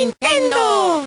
Nintendo!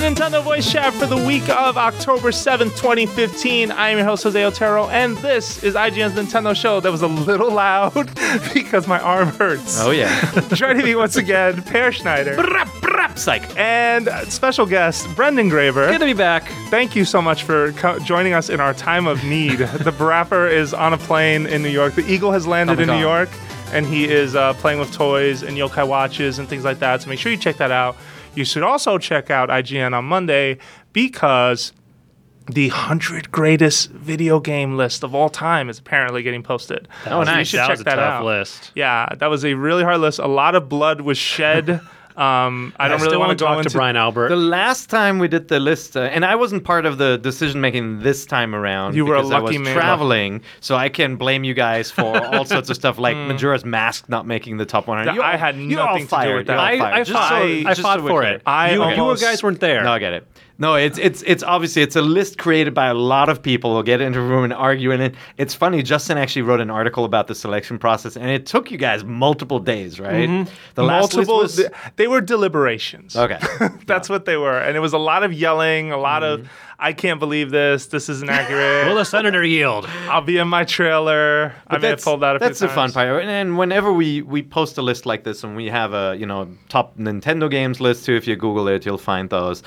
Nintendo Voice Chat for the week of October 7th, 2015. I am your host, Jose Otero, and this is IGN's Nintendo show. That was a little loud because my arm hurts. Oh, yeah. Joining me once again, Peer Schneider. Psych. And special guest, Brendan Graeber. Good to be back. Thank you so much for joining us in our time of need. The Brapper is on a plane in New York. The Eagle has landed in New York, and he is playing with toys and yokai watches and things like that, so make sure you check that out. You should also check out IGN on Monday because the 100 greatest video game list of all time is apparently getting posted. Oh, nice. You should check that out. That was a tough list. Yeah, that was a really hard list. A lot of blood was shed. I don't really want to talk to Brian Albert. The last time we did the list, and I wasn't part of the decision making this time around. You were a lucky man. I was traveling, so I can blame you guys for all sorts of stuff like Majora's Mask not making the top 100. I had nothing to do with that. I fought for it. You guys weren't there. No, I get it. No, it's obviously it's a list created by a lot of people who get into a room and argue, and it's funny. Justin actually wrote an article about the selection process, and it took you guys multiple days, right? Mm-hmm. The last list was... they were deliberations. Okay, that's what they were, and it was a lot of yelling, a lot of I can't believe this. This isn't accurate. Will the senator yield? I'll be in my trailer. But I may have pulled that a few times. That's the fun part, and whenever we post a list like this, and we have a top Nintendo games list too. If you Google it, you'll find those.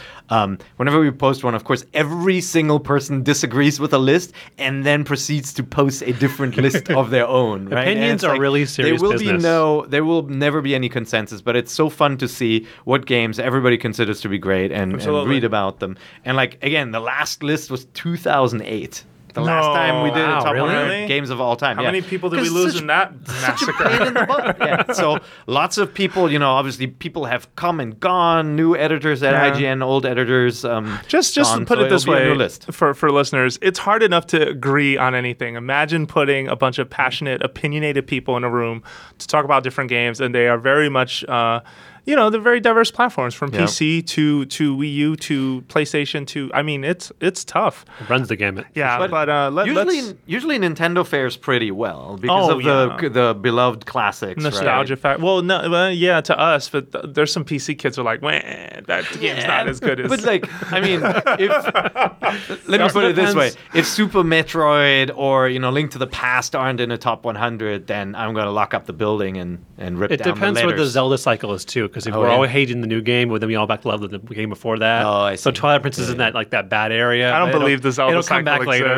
Whenever we post one, of course, every single person disagrees with a list and then proceeds to post a different list of their own. Right? Opinions are really serious business. There will never be any consensus, but it's so fun to see what games everybody considers to be great and read about them. And again, the last list was 2008. Last time we did a top 100 games of all time. How many people did we lose in that massacre? So lots of people, obviously people have come and gone, new editors at IGN, old editors. Just to put it this way, for listeners, it's hard enough to agree on anything. Imagine putting a bunch of passionate, opinionated people in a room to talk about different games, and they are very much... they're very diverse platforms, from PC to Wii U to PlayStation to... I mean, it's tough. It runs the gamut. Yeah, but usually Nintendo fares pretty well because of the beloved classics. Nostalgia factor. Well, to us, but there's some PC kids who are like, that game's not as good as... But let me put it this way. If Super Metroid or, Link to the Past aren't in a top 100, then I'm going to lock up the building and rip down the letters. It depends what the Zelda cycle is, too. Because if we're all hating the new game, well, then we all back love the game before that. Oh, I see. So Twilight Princess is in that bad area. I don't believe this. It'll come back later.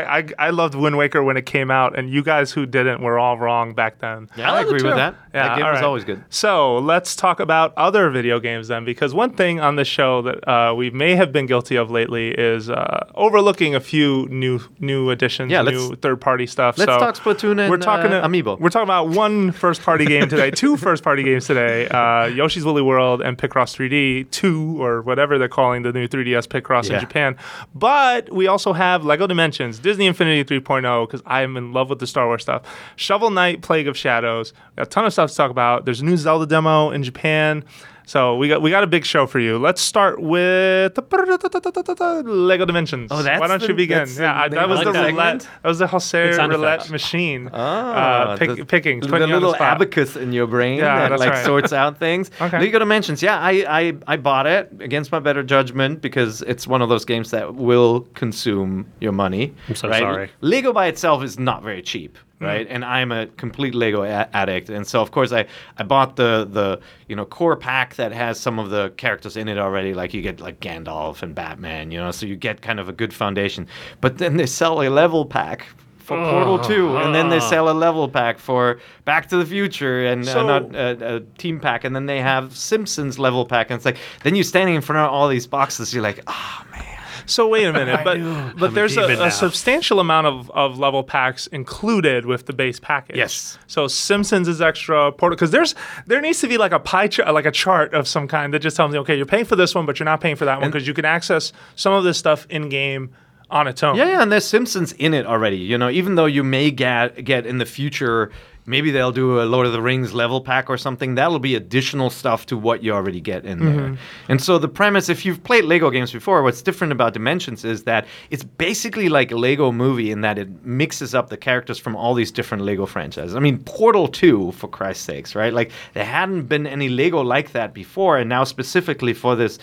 I loved Wind Waker when it came out, and you guys who didn't were all wrong back then. Yeah, I agree with that. Yeah, that game was always good. So let's talk about other video games then, because one thing on the show that we may have been guilty of lately is overlooking a few new additions, new third-party stuff. Let's talk Splatoon and Amiibo. We're talking about one first-party game today, two first-party games today. Yoshi's Woolly World and Picross 3D 2, or whatever they're calling the new 3DS Picross in Japan. But we also have Lego Dimensions, Disney Infinity 3.0, because I'm in love with the Star Wars stuff, Shovel Knight, Plague of Shadows, a ton of stuff to talk about. There's a new Zelda demo in Japan. So we got a big show for you. Let's start with Lego Dimensions. Oh, that's... Why don't you begin? Yeah, that was the roulette. That was the Hauser roulette machine. Oh, picking. The little abacus in your brain that sorts out things. Okay. Lego Dimensions. Yeah, I bought it against my better judgment because it's one of those games that will consume your money. I'm so sorry. Lego by itself is not very cheap. Right, and I'm a complete Lego addict, and so of course I bought the core pack that has some of the characters in it already. Like you get Gandalf and Batman, so you get kind of a good foundation. But then they sell a level pack for Portal 2, and then they sell a level pack for Back to the Future, and a team pack, and then they have Simpsons level pack, and it's like then you're standing in front of all these boxes, you're like, oh man. So wait a minute, but there's a substantial amount of level packs included with the base package. Yes. So Simpsons is extra, Portal, because there needs to be like a pie chart, like a chart of some kind that just tells me, okay, you're paying for this one, but you're not paying for that one, because you can access some of this stuff in game on its own. Yeah, and there's Simpsons in it already. You know, even though you may get in the future, maybe they'll do a Lord of the Rings level pack or something. That'll be additional stuff to what you already get in there. And so the premise, if you've played Lego games before, what's different about Dimensions is that it's basically like a Lego movie in that it mixes up the characters from all these different Lego franchises. I mean, Portal 2, for Christ's sakes, right? Like, there hadn't been any Lego like that before, and now specifically for this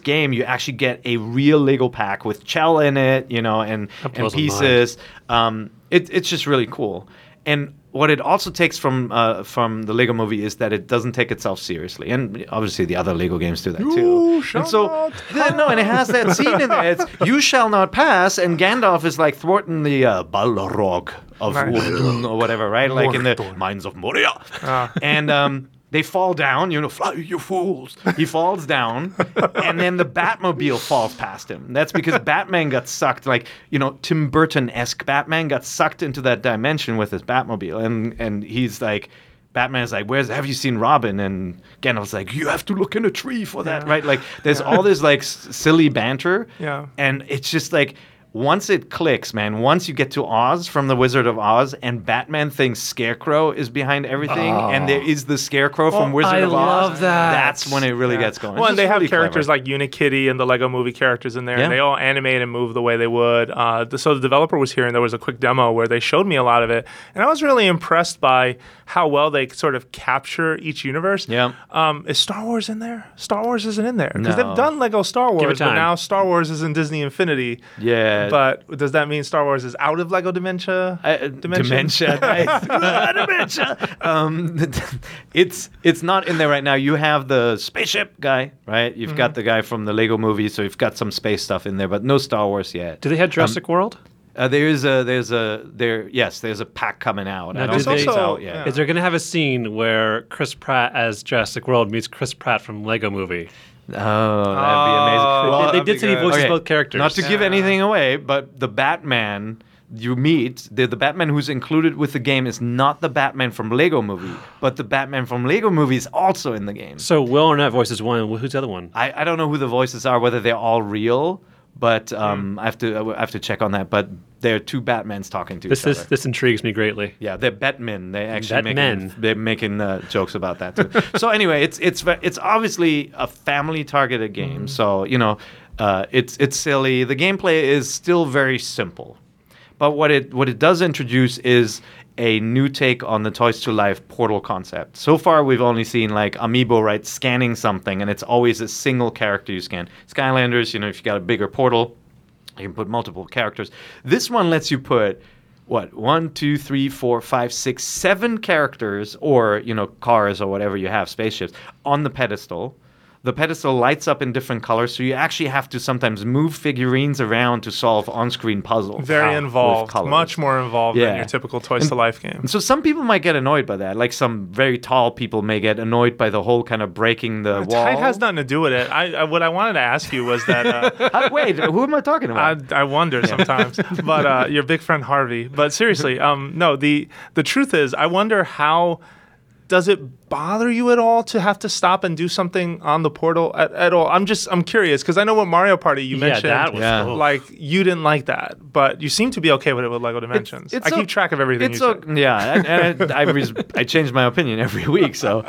game, you actually get a real Lego pack with Chell in it, you know, and pieces. It's just really cool. And what it also takes from the Lego movie is that it doesn't take itself seriously. And obviously the other Lego games do that too. And it has that scene in there. It's, you shall not pass, and Gandalf is like thwarting the Balrog of Woden or whatever, right? Like in the Mines of Moria. And they fall down, you know, fly, you fools. He falls down, and then the Batmobile falls past him. That's because Batman got sucked, like, you know, Tim Burton-esque Batman got sucked into that dimension with his Batmobile. And he's like, Batman's like, have you seen Robin? And Gandalf's like, you have to look in a tree for that, right? Like, there's all this, like, silly banter. Yeah. And it's just like, once it clicks, man, once you get to Oz from The Wizard of Oz and Batman thinks Scarecrow is behind everything and there is the Scarecrow from Wizard of Oz. I love that. That's when it really gets going. Well, and they have really characters clever, like Unikitty and the Lego movie characters in there, and they all animate and move the way they would. So the developer was here, and there was a quick demo where they showed me a lot of it, and I was really impressed by how well they sort of capture each universe. Yeah. Is Star Wars in there? Star Wars isn't in there. Because they've done Lego Star Wars, but now Star Wars is in Disney Infinity. Yeah. But does that mean Star Wars is out of Lego Dementia? Dementia. It's not in there right now. You have the spaceship guy, right? You've got the guy from the Lego movie, so you've got some space stuff in there, but no Star Wars yet. Do they have Jurassic World? There's a pack coming out. Now, I don't think it's out yet. Is there going to have a scene where Chris Pratt as Jurassic World meets Chris Pratt from Lego Movie? Oh, that'd be amazing. Well, they did say he voices both characters. Not to give anything away, but the Batman you meet, the Batman who's included with the game is not the Batman from Lego Movie, but the Batman from Lego Movie is also in the game. So Will Arnett voices one, and who's the other one? I don't know who the voices are, whether they're all real, but I have to check on that, but there are two Batmans talking to each other. This intrigues me greatly. Yeah, they're Batmen. They're making jokes about that too. So anyway, it's obviously a family targeted game. So you know, it's silly. The gameplay is still very simple, but what it does introduce is a new take on the Toys to Life Portal concept. So far, we've only seen like Amiibo, right, scanning something, and it's always a single character you scan. Skylanders, you know, if you got a bigger portal, you can put multiple characters. This one lets you put, 7 characters or, you know, cars or whatever you have, spaceships, on the pedestal. The pedestal lights up in different colors, so you actually have to sometimes move figurines around to solve on-screen puzzles. Very involved. Much more involved than your typical Toys to Life game. So some people might get annoyed by that. Like some very tall people may get annoyed by the whole kind of breaking the wall. Height has nothing to do with it. What I wanted to ask you was that... wait, who am I talking about? I wonder sometimes. But your big friend Harvey. But seriously, no, the truth is, I wonder how... Does it bother you at all to have to stop and do something on the portal at all? I'm curious because I know what Mario Party you mentioned. That was cool. Like you didn't like that, but you seem to be okay with it with Lego Dimensions. I keep track of everything you said. Yeah, and I change my opinion every week. So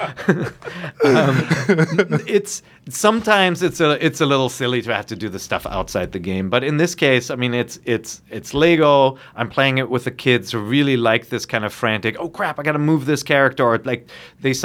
sometimes it's a little silly to have to do the stuff outside the game, but in this case, I mean, it's Lego. I'm playing it with the kids who really like this kind of frantic. Oh crap! I got to move this character. Or like.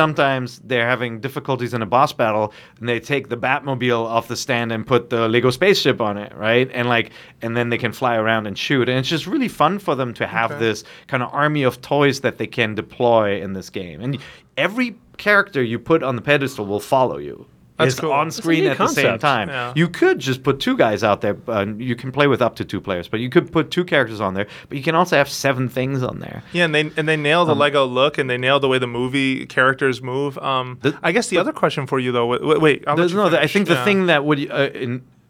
They're having difficulties in a boss battle, and they take the Batmobile off the stand and put the Lego spaceship on it, right? And then they can fly around and shoot. And it's just really fun for them to have this kind of army of toys that they can deploy in this game. And every character you put on the pedestal will follow you. It's cool. On screen at the same time. Yeah. You could just put two guys out there. You can play with up to two players, but you could put two characters on there. But you can also have 7 things on there. Yeah, and they nail the Lego look, and they nail the way the movie characters move. I guess the other question for you though. Wait, I think the thing that would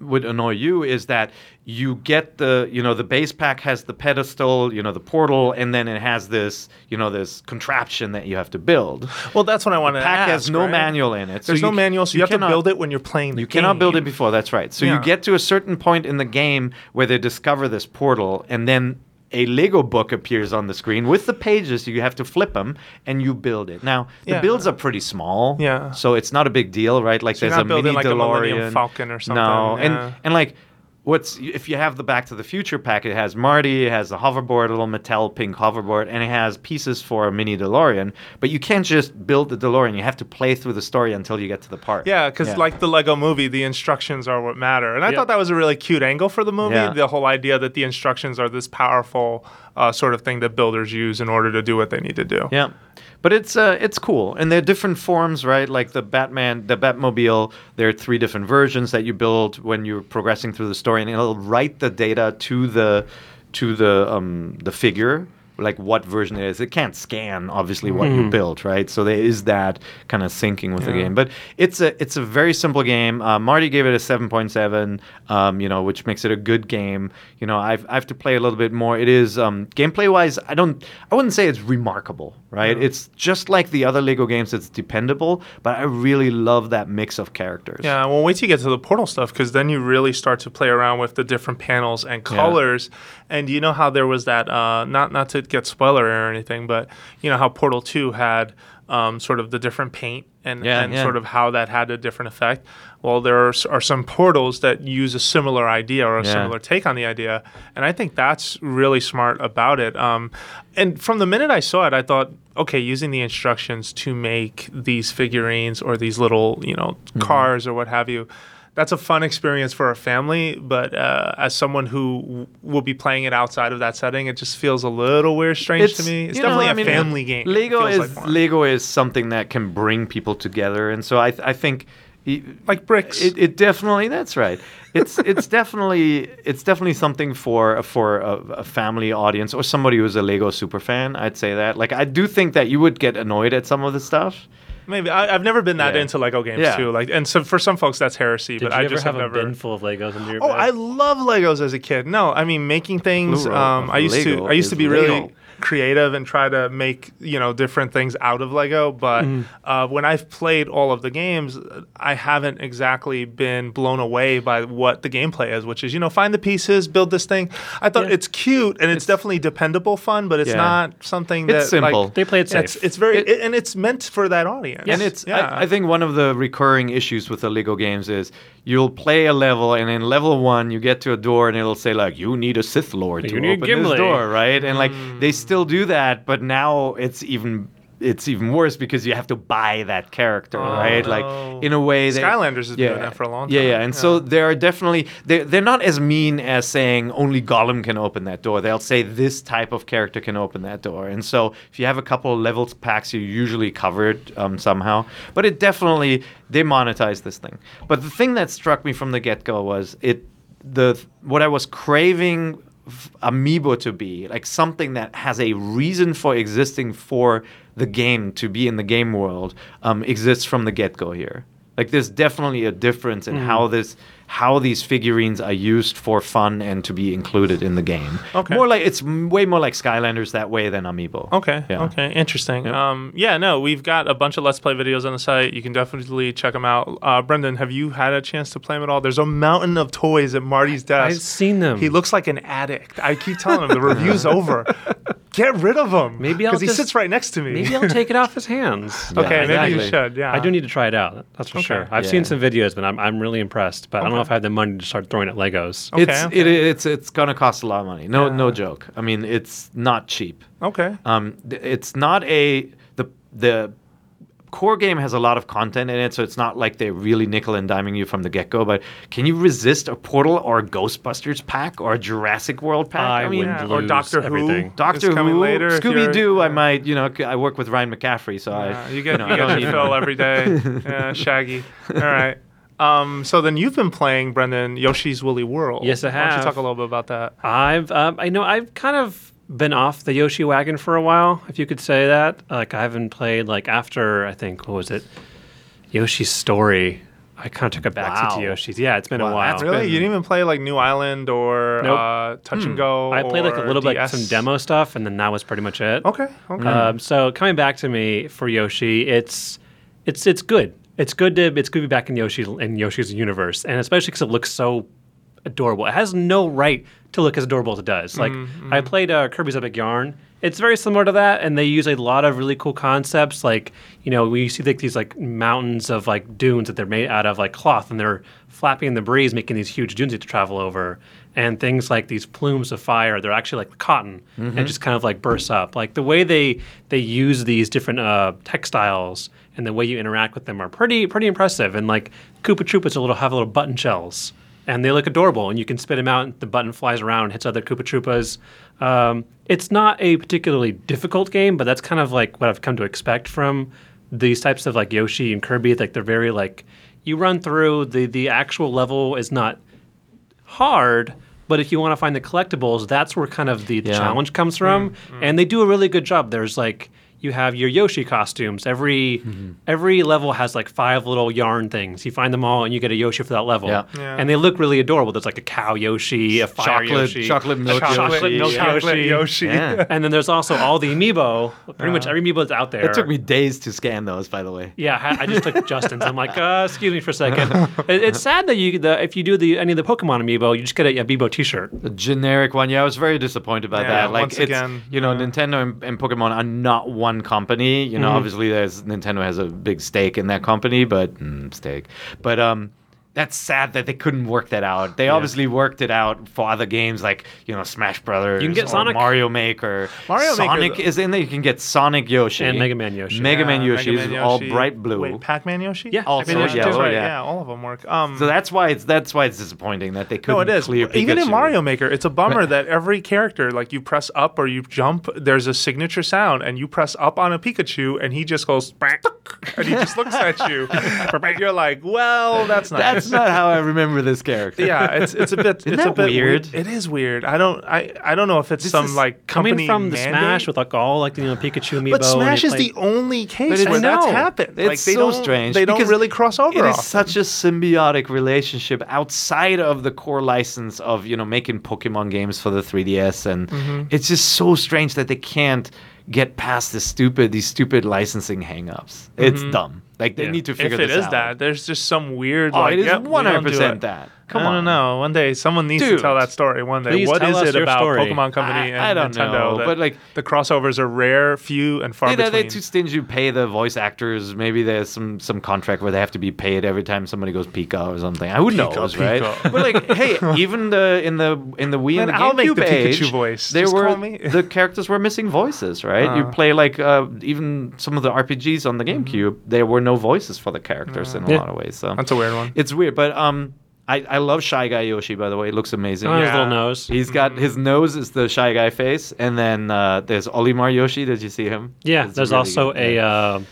would annoy you is that you get the, you know, the base pack has the pedestal, you know, the portal, and then it has this, you know, this contraption that you have to build. Well, that's what I want to ask. The pack has no manual in it. There's no manual, so you have to build it when you're playing the game. You cannot build it before, that's right. So you get to a certain point in the game where they discover this portal, and then a Lego book appears on the screen with the pages. You have to flip them, and you build it. Now, the builds are pretty small, so it's not a big deal, right? Like, so there's a mini DeLorean, a Millennium Falcon or something. No, and like, what's if you have the Back to the Future pack? It has Marty, it has a hoverboard, a little Mattel pink hoverboard, and it has pieces for a mini DeLorean. But you can't just build the DeLorean. You have to play through the story until you get to the part. Yeah, because like the Lego Movie, the instructions are what matter. And I thought that was a really cute angle for the movie. Yeah. The whole idea that the instructions are this powerful sort of thing that builders use in order to do what they need to do. Yeah. But it's cool, and they're different forms, right? Like the Batman, the Batmobile. There are three different versions that you build when you're progressing through the story, and it'll write the data to the figure, like what version it is. It can't scan obviously what you built, right? So there is that kind of syncing with the game. But it's a very simple game. Marty gave it a 7.7, you know, which makes it a good game. You know, I have to play a little bit more. It is gameplay wise, I wouldn't say it's remarkable, right? It's just like the other Lego games. It's dependable, but I really love that mix of characters. Yeah, well, wait till you get to the portal stuff, because then you really start to play around with the different panels and colors. Yeah. And you know how there was that not to get spoiler or anything, but you know how Portal 2 had sort of the different paint and sort of how that had a different effect. Well, there are some portals that use a similar idea or a similar take on the idea, and I think that's really smart about it. And from the minute I saw it, I thought, okay, using the instructions to make these figurines or these little, you know, cars or what have you, that's a fun experience for a family, but as someone who will be playing it outside of that setting, it just feels a little weird, strange to me. It's definitely a family game. Lego is something that can bring people together, and so I think like bricks. It definitely, that's right. It's definitely something for a family audience or somebody who's a Lego super fan. I'd say that. Like, I do think that you would get annoyed at some of the stuff. Maybe. I've never been that into Lego games too. Like, and so for some folks that's heresy. But I just have never. Did you ever have a bin full of Legos under your bed? Oh, I love Legos as a kid. No, I mean making things. I used to be really creative and try to make, you know, different things out of Lego. But when I've played all of the games, I haven't exactly been blown away by what the gameplay is, which is, you know, find the pieces, build this thing. I thought it's cute and it's definitely dependable fun, but it's not something that, it's simple. Like, they play it safe. It's very it's meant for that audience. Yes. And it's I think one of the recurring issues with the Lego games is you'll play a level, and in level one you get to a door and it'll say like, you need a Sith Lord to open this door, right? And like they still do that, but now it's even worse because you have to buy that character, right? Like, in a way, Skylanders has been doing that for a long time. Yeah, and so there are definitely they're not as mean as saying only Gollum can open that door. They'll say this type of character can open that door, and so if you have a couple of levels packs, you're usually covered somehow. But it definitely, they monetize this thing. But the thing that struck me from the get-go was what I was craving Amiibo to be, like something that has a reason for existing for the game, to be in the game world, exists from the get-go here. Like, there's definitely a difference in how these figurines are used for fun and to be included in the game. Okay. It's way more like Skylanders that way than Amiibo. Okay. Yeah. Okay. Interesting. Yep. We've got a bunch of Let's Play videos on the site. You can definitely check them out. Brendan, have you had a chance to play them at all? There's a mountain of toys at Marty's desk. I've seen them. He looks like an addict. I keep telling him the review's over. Get rid of him. Maybe I'll because he sits right next to me. Maybe I'll take it off his hands. Yeah, okay. Exactly. Maybe you should. Yeah. I do need to try it out. That's for sure. I've seen some videos, but I'm really impressed. But I don't know if I have the money to start throwing at Legos. Okay, it's gonna cost a lot of money. No joke. I mean, it's not cheap. Okay. It's not the core game has a lot of content in it, so it's not like they're really nickel and diming you from the get go. But can you resist a Portal or a Ghostbusters pack or a Jurassic World pack? Or Doctor Who. Doctor Who is coming later. Scooby Doo. I might. You know, I work with Ryan McCaffrey, so you get your fill every day. Yeah, Shaggy. All right. So then you've been playing, Brendan, Yoshi's Woolly World. Yes, I have. Why don't you talk a little bit about that? I've kind of been off the Yoshi wagon for a while, if you could say that. Like, I haven't played, after, I think, what was it? Yoshi's Story I kind of took it back to Yoshi's. Yeah, it's been a while. Really? You didn't even play like New Island or Touch and Go? I played like a little bit, some demo stuff, and then that was pretty much it. Okay. So coming back to me for Yoshi, it's good. It's good to be back in Yoshi's universe, and especially because it looks so adorable. It has no right to look as adorable as it does. Like I played Kirby's Epic Yarn. It's very similar to that, and they use a lot of really cool concepts. Like, you know, we see like these like mountains of like dunes that they're made out of like cloth, and they're flapping in the breeze, making these huge dunes you have to travel over, and things like these plumes of fire. They're actually like cotton, and it just kind of like bursts up. Like the way they use these different textiles and the way you interact with them are pretty impressive. And like Koopa Troopas have little button shells, and they look adorable, and you can spit them out, and the button flies around and hits other Koopa Troopas. It's not a particularly difficult game, but that's kind of like what I've come to expect from these types of like Yoshi and Kirby. Like they're very like, you run through, the actual level is not hard, but if you want to find the collectibles, that's where kind of the challenge comes from. And they do a really good job. There's like, you have your Yoshi costumes. Every level has like 5 little yarn things. You find them all, and you get a Yoshi for that level. Yeah. Yeah. And they look really adorable. There's like a cow Yoshi, a fire Yoshi. Chocolate milk Yoshi. Yeah. And then there's also all the Amiibo. Pretty much every Amiibo that's out there. It took me days to scan those, by the way. Yeah, I just took Justin's. I'm like, excuse me for a second. It's sad that if you do any of the Pokemon Amiibo, you just get a Amiibo t-shirt. A generic one. Yeah, I was very disappointed by that. Like, Nintendo and Pokemon are not one company, obviously Nintendo has a big stake in that company, but that's sad that they couldn't work that out. They obviously worked it out for other games like Smash Brothers. You can get Sonic, Mario Maker. Sonic is in there. You can get Sonic Yoshi and Mega Man Yoshi. Mega Man Yoshi is all bright blue. Wait, Pac-Man Yoshi? Yeah, also, all of them work. So that's why it's disappointing that they couldn't clear Pikachu. Even in Mario Maker, it's a bummer that every character, like you press up or you jump, there's a signature sound, and you press up on a Pikachu, and he just goes and he just looks at you, and you're like, well, that's not. That's not how I remember this character. Yeah, it's a bit. Isn't that a bit weird? It is weird. I don't know if it's some like company coming from the mandate. Smash with like all like Pikachu Amiibo. But Smash is the only case where that's happened. It's like, so strange. They don't really cross over. It is such a symbiotic relationship outside of the core license of making Pokemon games for the 3DS, and it's just so strange that they can't get past these stupid licensing hangups. It's dumb. Like, they need to figure this out. If it is that, there's just some weird... Oh, it is 100% that. Come on. I don't know. One day, someone needs to tell that story one day. What is it about Pokemon Company and Nintendo? But like the crossovers are rare, few, and far between. They're too stingy to pay the voice actors. Maybe there's some contract where they have to be paid every time somebody goes Pika or something. Who knows, right? But like, hey, even in the Wii and the GameCube age, Pikachu voice. The characters were missing voices, right? You play like even some of the RPGs on the GameCube, there were no voices for the characters in a lot of ways. So that's a weird one. It's weird, but I love Shy Guy Yoshi, by the way. It looks amazing. His little nose. He's got his nose is the Shy Guy face, and then there's Olimar Yoshi. Did you see him? Yeah, there's really also a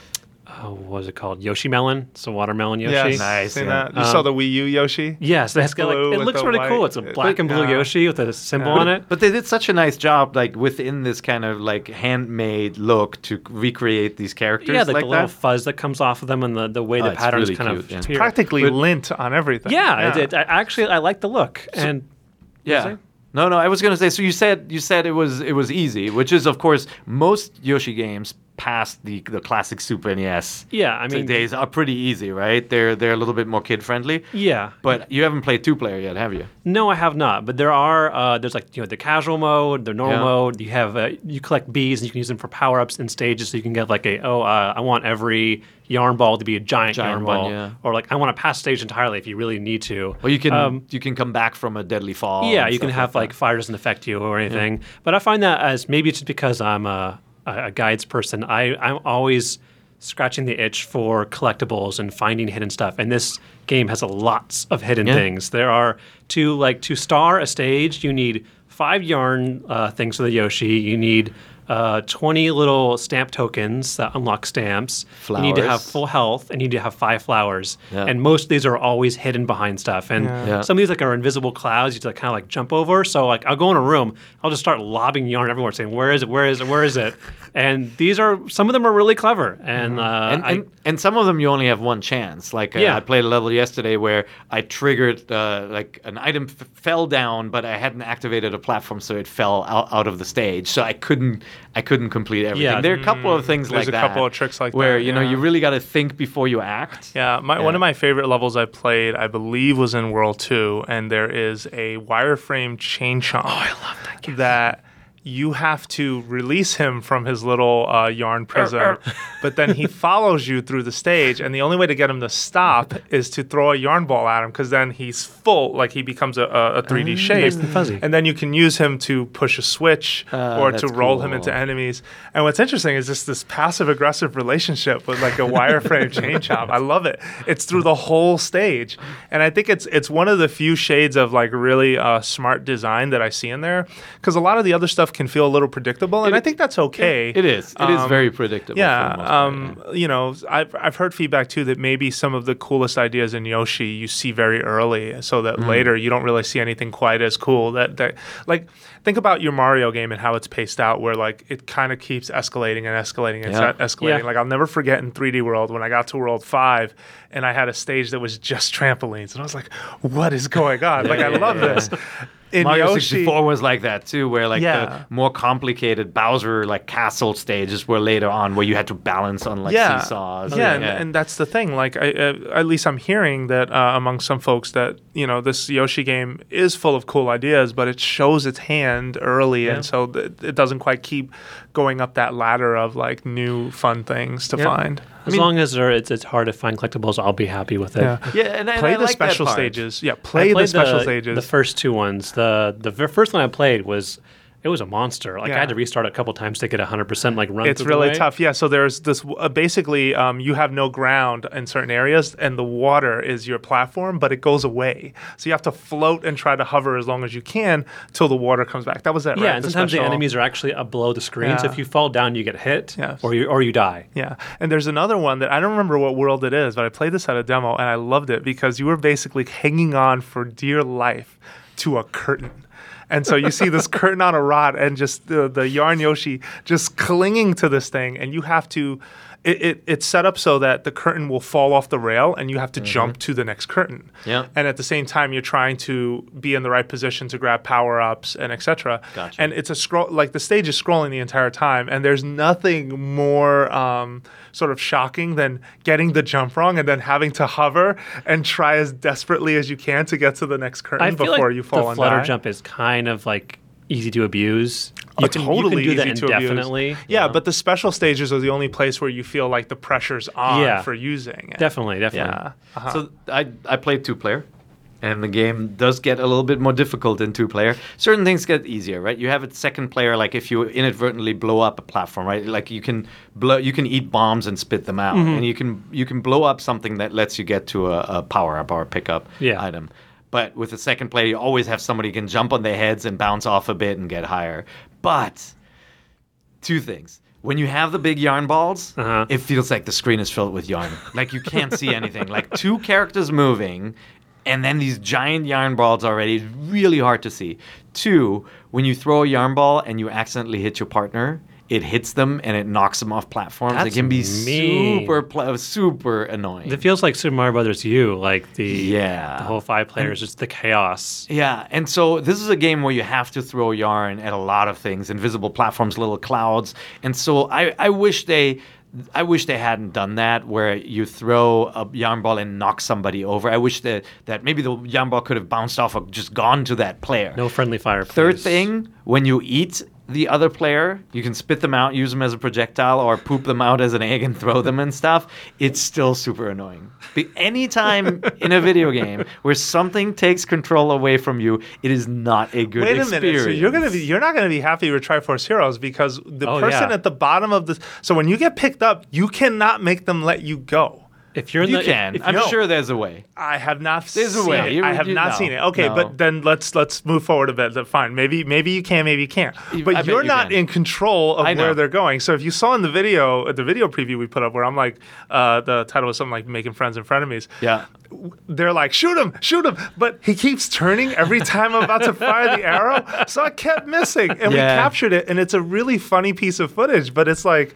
what was it called? Yoshi Melon. It's a watermelon Yoshi. Yes, nice. That. You saw the Wii U Yoshi? Yes, that's got, like, it looks really cool. It's a black and blue Yoshi with a symbol on it. But they did such a nice job, like within this kind of like handmade look, to recreate these characters. Yeah, like the little fuzz that comes off of them, and the way the patterns really kind of practically lint on everything. Yeah. It, I like the look. No, I was gonna say. So you said it was easy, which is of course most Yoshi games past the classic Super NES. Yeah, I mean days are pretty easy, right? They're a little bit more kid friendly. Yeah, but you haven't played 2-player yet, have you? No, I have not. But there are there's like the casual mode, the normal mode. You have you collect bees and you can use them for power ups in stages, so you can get like I want every yarn ball to be a giant yarn ball, or like I want to pass stage entirely if you really need to. Well, you can come back from a deadly fall. Yeah, you can have like fire doesn't affect you or anything. Yeah. But I find that as maybe it's just because I'm a guides person. I'm always scratching the itch for collectibles and finding hidden stuff. And this game has lots of hidden things. There are to star a stage, you need 5 yarn things for the Yoshi. You need 20 little stamp tokens that unlock stamps. Flowers. You need to have full health, and you need to have 5 flowers. Yeah. And most of these are always hidden behind stuff. And some of these like are invisible clouds. You have to kind of like jump over. So like I'll go in a room, I'll just start lobbing yarn everywhere, saying, "Where is it? Where is it? Where is it?" And these are some of them are really clever. And and some of them you only have one chance. Like I played a level yesterday where I triggered like an item fell down, but I hadn't activated a platform, so it fell out of the stage. So I couldn't complete everything. Yeah. There are a couple of things like that. There's a couple of tricks like where, that. Where, you know, you really got to think before you act. Yeah. One of my favorite levels I played, I believe, was in World 2, and there is a wireframe chain chomp. Oh, I love that game. That you have to release him from his little yarn prison, but then he follows you through the stage, and the only way to get him to stop is to throw a yarn ball at him, because then he's full, like he becomes a 3D shape, fuzzy. And then you can use him to push a switch or to roll him into enemies. And what's interesting is just this passive-aggressive relationship with like a wireframe chain chop. I love it. It's through the whole stage, and I think it's one of the few shades of like really smart design that I see in there, because a lot of the other stuff can feel a little predictable, and I think that's okay. It is. It is very predictable. Yeah. You know, I've heard feedback too that maybe some of the coolest ideas in Yoshi you see very early, so that later you don't really see anything quite as cool. That like think about your Mario game and how it's paced out, where like it kind of keeps escalating. Yeah. Like I'll never forget in 3D World when I got to World 5 and I had a stage that was just trampolines, and I was like, "What is going on?" Like I love this. In Mario Yoshi, 64 was like that too, where like the more complicated Bowser like castle stages were later on, where you had to balance on like seesaws. And that's the thing. Like at least I'm hearing that among some folks that you know this Yoshi game is full of cool ideas, but it shows its hand early, and so it doesn't quite keep going up that ladder of like new fun things to find. As long as it's hard to find collectibles, I'll be happy with it. And play I the like special stages. Yeah, play the special stages. The first two ones. The first one I played was a monster. Like I had to restart a couple times to get 100%. Like run. It's really tough. Yeah. So there's this basically you have no ground in certain areas, and the water is your platform, but it goes away. So you have to float and try to hover as long as you can till the water comes back. That was that. Yeah. Right? And sometimes the enemies are actually below the screen. Yeah. So if you fall down, you get hit. Yes. Or you die. Yeah. And there's another one that I don't remember what world it is, but I played this at a demo and I loved it because you were basically hanging on for dear life to a curtain. And so you see this curtain on a rod and just the yarn Yoshi just clinging to this thing. And you have to – it's set up so that the curtain will fall off the rail and you have to jump to the next curtain. Yeah. And at the same time, you're trying to be in the right position to grab power-ups and et cetera. Gotcha. And it's a scroll – like the stage is scrolling the entire time, and there's nothing more sort of shocking than getting the jump wrong and then having to hover and try as desperately as you can to get to the next curtain you fall and die. The flutter jump is kind of like easy to abuse. You can do that indefinitely. Yeah, but the special stages are the only place where you feel like the pressure's on for using it. Definitely. Yeah. Uh-huh. So I played two-player. And the game does get a little bit more difficult in two-player. Certain things get easier, right? You have a second player, like if you inadvertently blow up a platform, right? Like you can eat bombs and spit them out, and you can blow up something that lets you get to a power-up or a pickup item. But with a second player, you always have somebody who can jump on their heads and bounce off a bit and get higher. But two things. When you have the big yarn balls, it feels like the screen is filled with yarn. Like you can't see anything. Like two characters moving. And then these giant yarn balls already, it's really hard to see. Two, when you throw a yarn ball and you accidentally hit your partner, it hits them and it knocks them off platforms. That's it can be mean. Super annoying. It feels like Super Mario Brothers U, like the whole five players, just the chaos. Yeah, and so this is a game where you have to throw yarn at a lot of things, invisible platforms, little clouds. And so I wish they hadn't done that, where you throw a yarn ball and knock somebody over. I wish that maybe the yarn ball could have bounced off or just gone to that player. No friendly fire, please. Third thing, when you eat the other player, you can spit them out, use them as a projectile, or poop them out as an egg and throw them and stuff. It's still super annoying. Anytime in a video game where something takes control away from you, it is not a good experience. Wait a minute. So you're not going to be happy with Triforce Heroes, because the person at the bottom of the – so when you get picked up, you cannot make them let you go. If you're you can. I'm sure there's a way. I have not seen it. There's a way. I have not seen it. Okay, no. But then let's move forward a bit. Fine. Maybe you can, maybe you can't. But you're not in control of where they're going. So if you saw in the video preview we put up where I'm like, the title was something like Making Friends and Frenemies. Yeah. They're like, shoot him. But he keeps turning every time I'm about to fire the arrow. So I kept missing. And we captured it. And it's a really funny piece of footage. But it's like...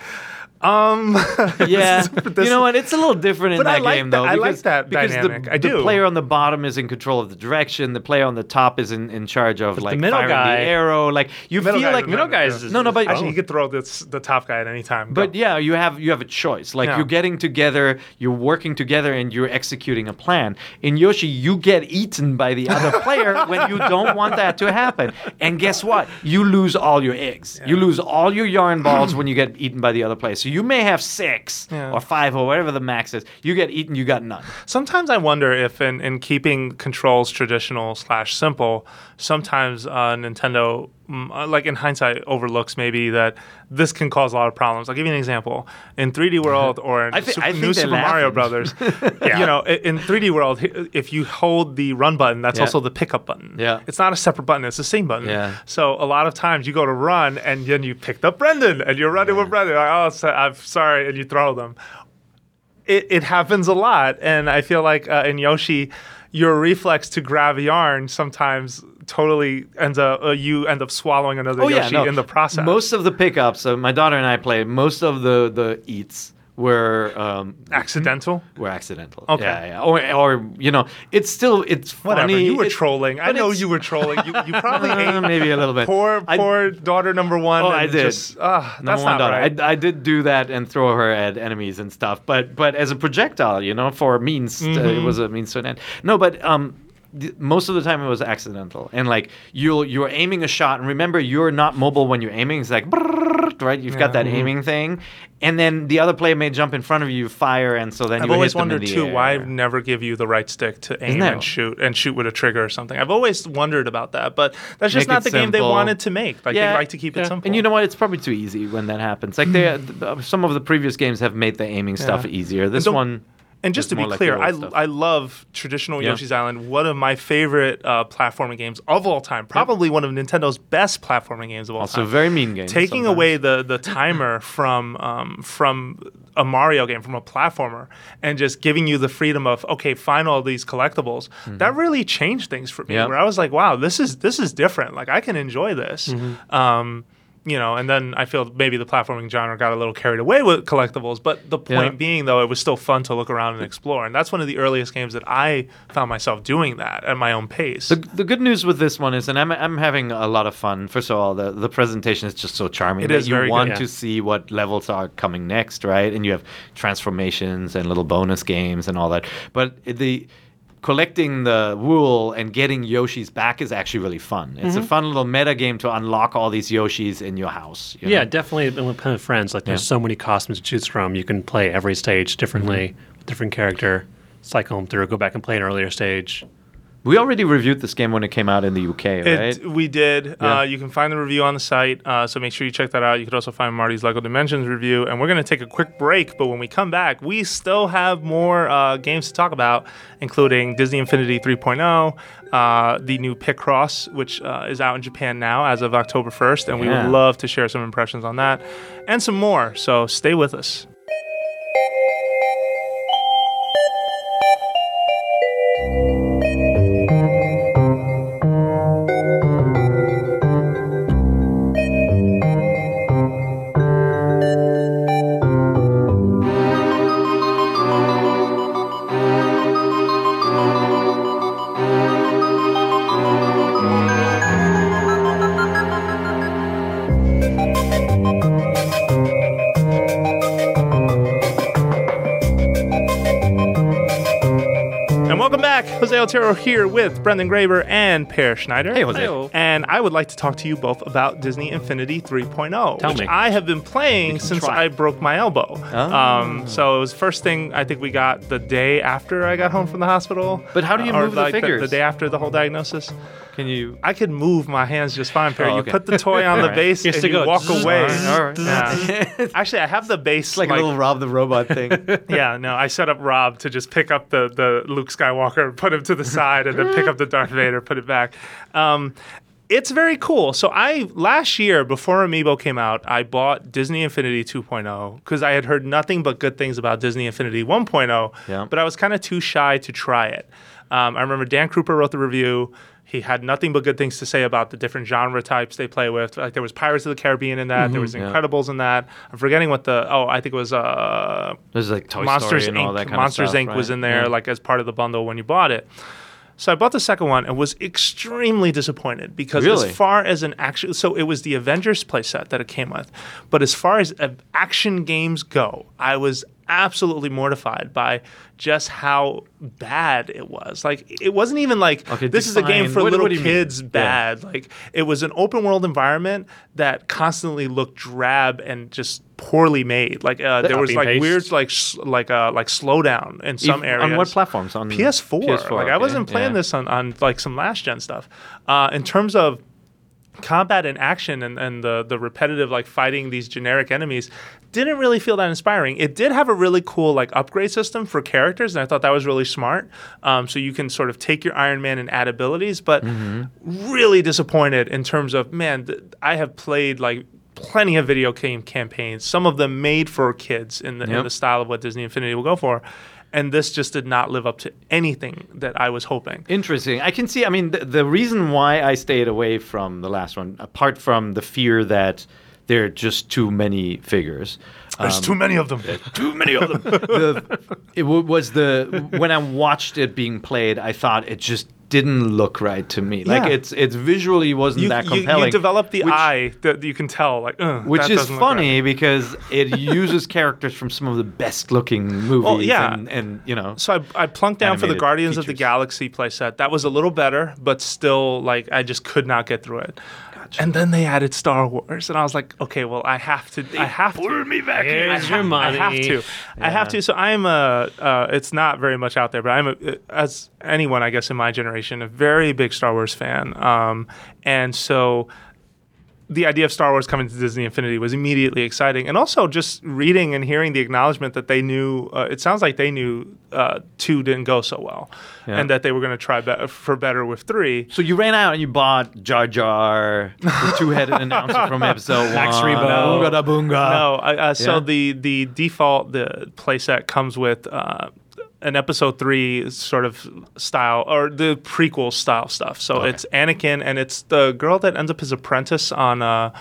This, you know what? It's a little different in that game, though. I like that dynamic. I do. The player on the bottom is in control of the direction. The player on the top is in charge of the arrow. Like you feel like the middle guy is but actually you could throw the top guy at any time. But you have a choice. Like you're getting together, you're working together, and you're executing a plan. In Yoshi, you get eaten by the other player when you don't want that to happen. And guess what? You lose all your eggs. Yeah. You lose all your yarn balls when you get eaten by the other player. So you may have 6 or 5 or whatever the max is. You get eaten, you got none. Sometimes I wonder if in keeping controls traditional / simple, sometimes Nintendo, like in hindsight, overlooks maybe that this can cause a lot of problems. I'll give you an example. In 3D World or in New Super Mario Brothers, you know, in 3D World, if you hold the run button, that's also the pickup button. Yeah. It's not a separate button. It's the same button. Yeah. So a lot of times you go to run and then you picked up Brendan and you're running with Brendan. Like, oh, I'm sorry, and you throw them. It happens a lot, and I feel like in Yoshi, your reflex to grab yarn sometimes totally ends up you end up swallowing another Yoshi in the process. Most of the pickups, my daughter and I played, most of the eats were accidental. Were accidental. Okay. Yeah. Or you know, it's whatever. Funny. You were trolling. I know you were trolling. You probably ate maybe a little bit. Poor daughter number one. Oh, I did. That's not right. I did do that and throw her at enemies and stuff. But as a projectile, you know, for means, it was a means to an end. No, but most of the time it was accidental. And like you're aiming a shot, and remember you're not mobile when you're aiming. It's like. Right, you've got that aiming thing, and then the other player may jump in front of you, fire, and so then you hit them in the air. I've always wondered too why never give you the right stick to aim and shoot with a trigger or something. I've always wondered about that, but that's just not the game they wanted to make. Like they like to keep it simple. And you know what? It's probably too easy when that happens. Like some of the previous games have made the aiming stuff easier. This one. And just to be clear, I love traditional Yoshi's Island, one of my favorite platforming games of all time, probably one of Nintendo's best platforming games of all time. Also very mean game. Taking away the timer from a Mario game, from a platformer, and just giving you the freedom of, okay, find all these collectibles, that really changed things for me, where I was like, wow, this is different. Like, I can enjoy this. You know, and then I feel maybe the platforming genre got a little carried away with collectibles. But the point being, though, it was still fun to look around and explore. And that's one of the earliest games that I found myself doing that at my own pace. The good news with this one is, and I'm having a lot of fun. First of all, the presentation is just so charming. It is very good. You want to see what levels are coming next, right? And you have transformations and little bonus games and all that. But collecting the wool and getting Yoshi's back is actually really fun. It's a fun little meta game to unlock all these Yoshis in your house. You know? Yeah, definitely. With friends, like there's so many costumes to choose from. You can play every stage differently, with different character, cycle them through, go back and play an earlier stage. We already reviewed this game when it came out in the UK, right? We did. Yeah. You can find the review on the site, so make sure you check that out. You could also find Marty's Lego Dimensions review. And we're going to take a quick break, but when we come back, we still have more games to talk about, including Disney Infinity 3.0, the new Picross, which is out in Japan now as of October 1st, and we would love to share some impressions on that and some more. So stay with us. Jose Otero here with Brendan Graeber and Peer Schneider. Hey, Jose. Hey-o. And I would like to talk to you both about Disney Infinity 3.0, which I have been playing since I broke my elbow. Oh. So it was the first thing I think we got the day after I got home from the hospital. But how do you move the figures? The day after the whole diagnosis. Can you? I could move my hands just fine, Peer. You put the toy on the base and you walk away. All right. Yeah. Actually, I have the base. It's like a little Rob the Robot thing. Yeah, no, I set up Rob to just pick up the Luke Skywalker, put him to the side, and then pick up the Darth Vader, put it back. It's very cool. So last year, before Amiibo came out, I bought Disney Infinity 2.0 because I had heard nothing but good things about Disney Infinity 1.0, but I was kind of too shy to try it. I remember Dan Kruper wrote the review. He had nothing but good things to say about the different genre types they play with. Like there was Pirates of the Caribbean in that. There was Incredibles in that. I'm forgetting what I think it was there's like Toy Monsters Story and Inc. all that kind of stuff, Monsters Inc. was in there like as part of the bundle when you bought it. So I bought the second one and was extremely disappointed because as far as an action... So it was the Avengers playset that it came with. But as far as action games go, I was absolutely mortified by just how bad it was. Like, it wasn't even like, this is a game for little kids bad. Yeah. Like, it was an open world environment that constantly looked drab and just... poorly made. Like there was like weird like slowdown in some areas. On what platforms? On PS4. Like I wasn't playing this on like some last gen stuff. In terms of combat and action and the repetitive like fighting these generic enemies didn't really feel that inspiring. It did have a really cool like upgrade system for characters, and I thought that was really smart. So you can sort of take your Iron Man and add abilities, but really disappointed in terms of I have played like plenty of video game campaigns, some of them made for kids in the style of what Disney Infinity will go for. And this just did not live up to anything that I was hoping. Interesting. I can see, I mean, the reason why I stayed away from the last one, apart from the fear that there are just too many figures. There's too many of them. When I watched it being played, I thought it just didn't look right to me. Like it's visually wasn't that compelling. You develop the eye that you can tell, like, which is funny because it uses characters from some of the best looking movies. And you know. So I plunked down for the Guardians of the Galaxy playset. That was a little better, but still, like, I just could not get through it. And then they added Star Wars, and I was like, okay, well, I have to. Pull me back in. I have to. So I'm it's not very much out there, but I'm as anyone, I guess, in my generation, a very big Star Wars fan. And so the idea of Star Wars coming to Disney Infinity was immediately exciting. And also just reading and hearing the acknowledgement that they knew, it sounds like they knew 2 didn't go so well and that they were going to try for better with 3. So you ran out and you bought Jar Jar, the two-headed announcer from episode 1. Boonga da boonga. No, so the default, the playset comes with... an episode 3 sort of style, or the prequel style stuff. So it's Anakin, and it's the girl that ends up his apprentice on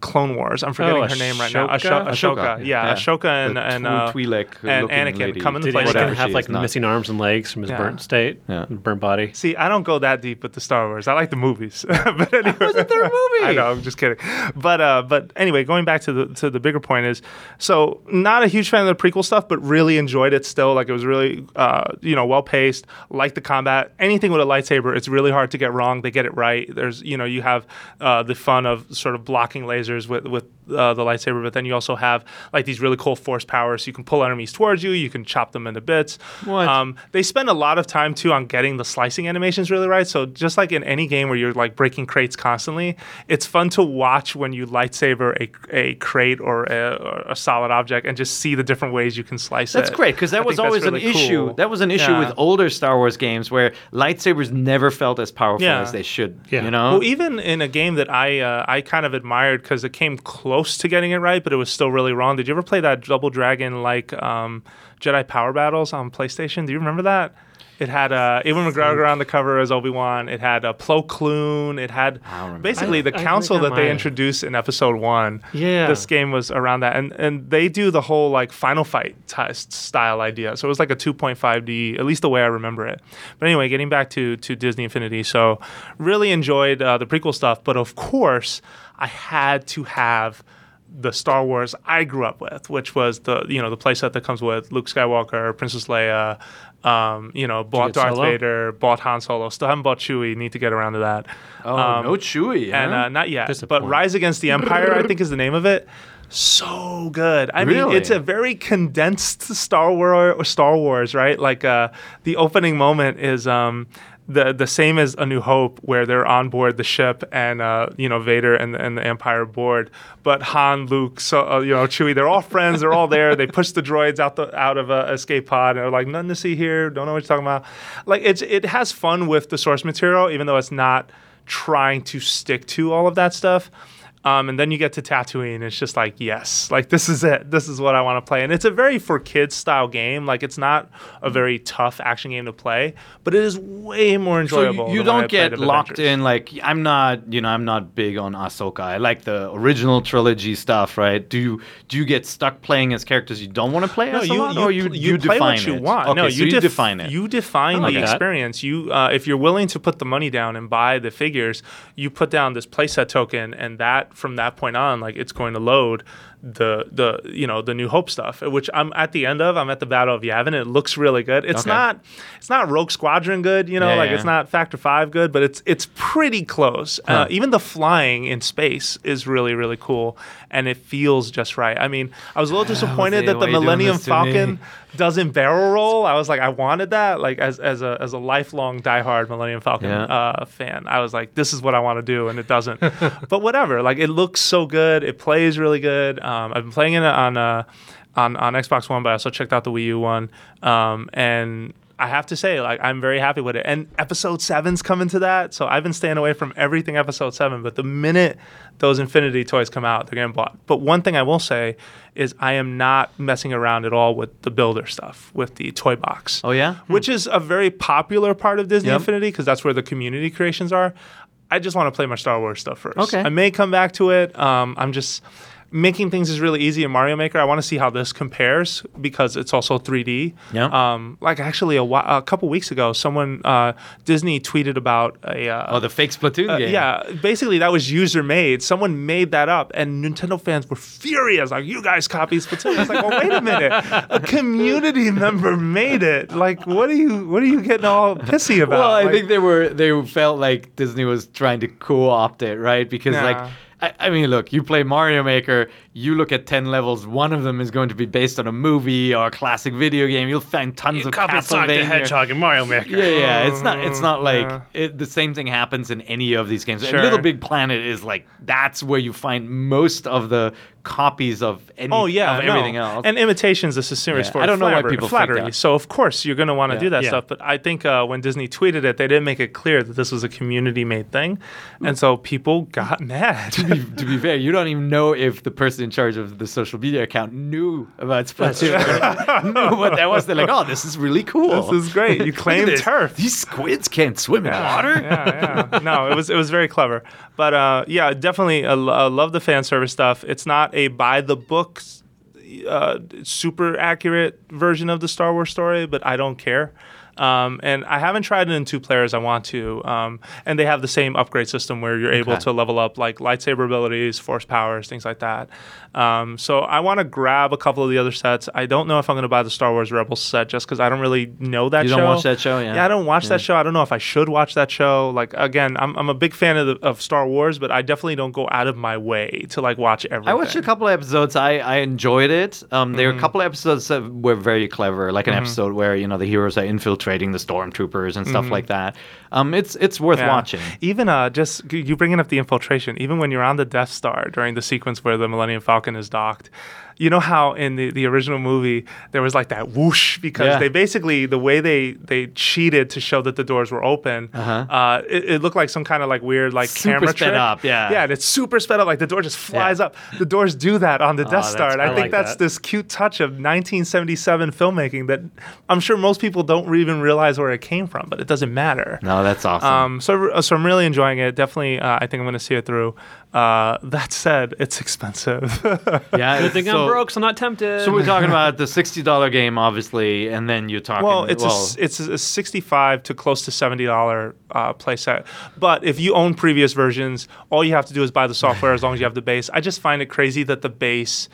Clone Wars. I'm forgetting her name right now. Ahsoka. Yeah, Ahsoka and Anakin come into play. Did Anakin have like missing arms and legs from his burnt state, burnt body? See, I don't go that deep with the Star Wars. I like the movies. But anyway, wasn't there a movie? I know. I'm just kidding. But anyway, going back to the bigger point is, so not a huge fan of the prequel stuff, but really enjoyed it still. Like it was really well paced. Liked the combat. Anything with a lightsaber, it's really hard to get wrong. They get it right. There's you have the fun of sort of blocking lasers with the lightsaber, but then you also have like these really cool force powers. You can pull enemies towards you. You can chop them into bits. They spend a lot of time too on getting the slicing animations really right. So just like in any game where you're like breaking crates constantly, it's fun to watch when you lightsaber a crate or a solid object and just see the different ways you can slice it. That's great because that was always an issue. That was an issue with older Star Wars games where lightsabers never felt as powerful as they should. Yeah. You know, well, even in a game that I kind of admired because it came close to getting it right, but it was still really wrong. Did you ever play that Double Dragon Jedi Power Battles on PlayStation? Do you remember that? It had Ewan McGregor on the cover as Obi-Wan. It had Plo Koon. It had basically the council that they introduced in episode 1. Yeah. This game was around that. And they do the whole like Final Fight style idea. So it was like a 2.5D, at least the way I remember it. But anyway, getting back to Disney Infinity. So really enjoyed the prequel stuff. But of course, I had to have the Star Wars I grew up with, which was the playset that comes with Luke Skywalker, Princess Leia, You know, bought Darth Vader, bought Han Solo. Still haven't bought Chewie. Need to get around to that. Oh, no Chewie. Huh? And not yet. But Rise Against the Empire, I think, is the name of it. So good. I mean, it's a very condensed Star Wars, right? Like the opening moment is the same as A New Hope, where they're on board the ship and Vader and the Empire board, but Han, Luke, Chewie, they're all friends. They're all there. They push the droids out of a escape pod and are like, nothing to see here. Don't know what you're talking about. Like it has fun with the source material, even though it's not trying to stick to all of that stuff. And then you get to Tatooine, and it's just like, yes, like this is it. This is what I want to play. And it's a very for kids style game. Like it's not a very tough action game to play, but it is way more enjoyable. So you don't get locked in. Like I'm not big on Ahsoka. I like the original trilogy stuff, right? Do you get stuck playing as characters you don't want to play? No, you play what you want. No, you define it. You define the experience. You if you're willing to put the money down and buy the figures, you put down this playset token, and that. From that point on, like it's going to load the New Hope stuff, which I'm at the end of. I'm at the Battle of Yavin. It looks really good. It's not Rogue Squadron good, It's not Factor 5 good, but it's pretty close. Even the flying in space is really, really cool, and it feels just right. I mean, I was a little disappointed that the Millennium Falcon doesn't barrel roll. I was like, I wanted that. Like as a lifelong diehard Millennium Falcon fan, I was like, this is what I want to do, and it doesn't. But whatever. Like it looks so good. It plays really good. I've been playing it on Xbox One, but I also checked out the Wii U one. And I have to say, like, I'm very happy with it. And Episode 7's coming to that, so I've been staying away from everything Episode 7. But the minute those Infinity toys come out, they're getting bought. But one thing I will say is I am not messing around at all with the builder stuff, with the toy box. Oh, yeah? Which is a very popular part of Disney Infinity, because that's where the community creations are. I just want to play my Star Wars stuff first. Okay. I may come back to it. I'm just... Making things is really easy in Mario Maker. I want to see how this compares because it's also 3D. Yeah. Like actually, a couple weeks ago, someone Disney tweeted about a the fake Splatoon game. Yeah, basically that was user made. Someone made that up, and Nintendo fans were furious. Like, you guys copied Splatoon. I was like, well, wait a minute, a community member made it. Like, what are you getting all pissy about? Well, I think they felt like Disney was trying to co-opt it, right? Because I mean, look, you play Mario Maker, you look at 10 levels, one of them is going to be based on a movie or a classic video game. You'll find tons of Castlevania. Sonic the Hedgehog and Mario Maker. Yeah. It's not like the same thing happens in any of these games. Sure. Little Big Planet is like, that's where you find most of the copies of everything else. And imitations, this is serious for I don't know why people flattery. Think that. So, of course, you're going to want to do that stuff. But I think when Disney tweeted it, they didn't make it clear that this was a community-made thing. And so people got mad. To be fair, you don't even know if the person in charge of the social media account knew about Splatoon. Knew what that was. They're like, oh, this is really cool. This is great. You claim turf. These squids can't swim in water. Yeah. No, it was very clever. But definitely love the fan service stuff. It's not a by the book super accurate version of the Star Wars story, but I don't care. And I haven't tried it in two players. I want to. And they have the same upgrade system where you're able to level up like lightsaber abilities, force powers, things like that. So I want to grab a couple of the other sets. I don't know if I'm going to buy the Star Wars Rebels set just because I don't really know that show. You don't watch that show? Yeah, I don't watch that show. I don't know if I should watch that show. Like, again, I'm a big fan of Star Wars, but I definitely don't go out of my way to like watch everything. I watched a couple of episodes. I enjoyed it. There were a couple of episodes that were very clever, like an episode where, the heroes are infiltrating the stormtroopers and stuff like that. It's worth watching. Even just you bringing up the infiltration, even when you're on the Death Star during the sequence where the Millennium Falcon is docked, you know how in the original movie there was like that whoosh because they basically, the way they cheated to show that the doors were open, it looked like some kind of like weird like super camera sped trick. Up, and it's super sped up, like the door just flies up. The doors do that on the Death Star, and I think that's this cute touch of 1977 filmmaking that I'm sure most people don't even realize where it came from, but it doesn't matter. No, that's awesome. So I'm really enjoying it. Definitely, I think I'm going to see it through. That said, it's expensive. Good thing I'm broke, so I'm not tempted. So we're talking about the $60 game, obviously, and then you're talking... Well, it's a $65 to close to $70 playset. But if you own previous versions, all you have to do is buy the software as long as you have the base. I just find it crazy that the base...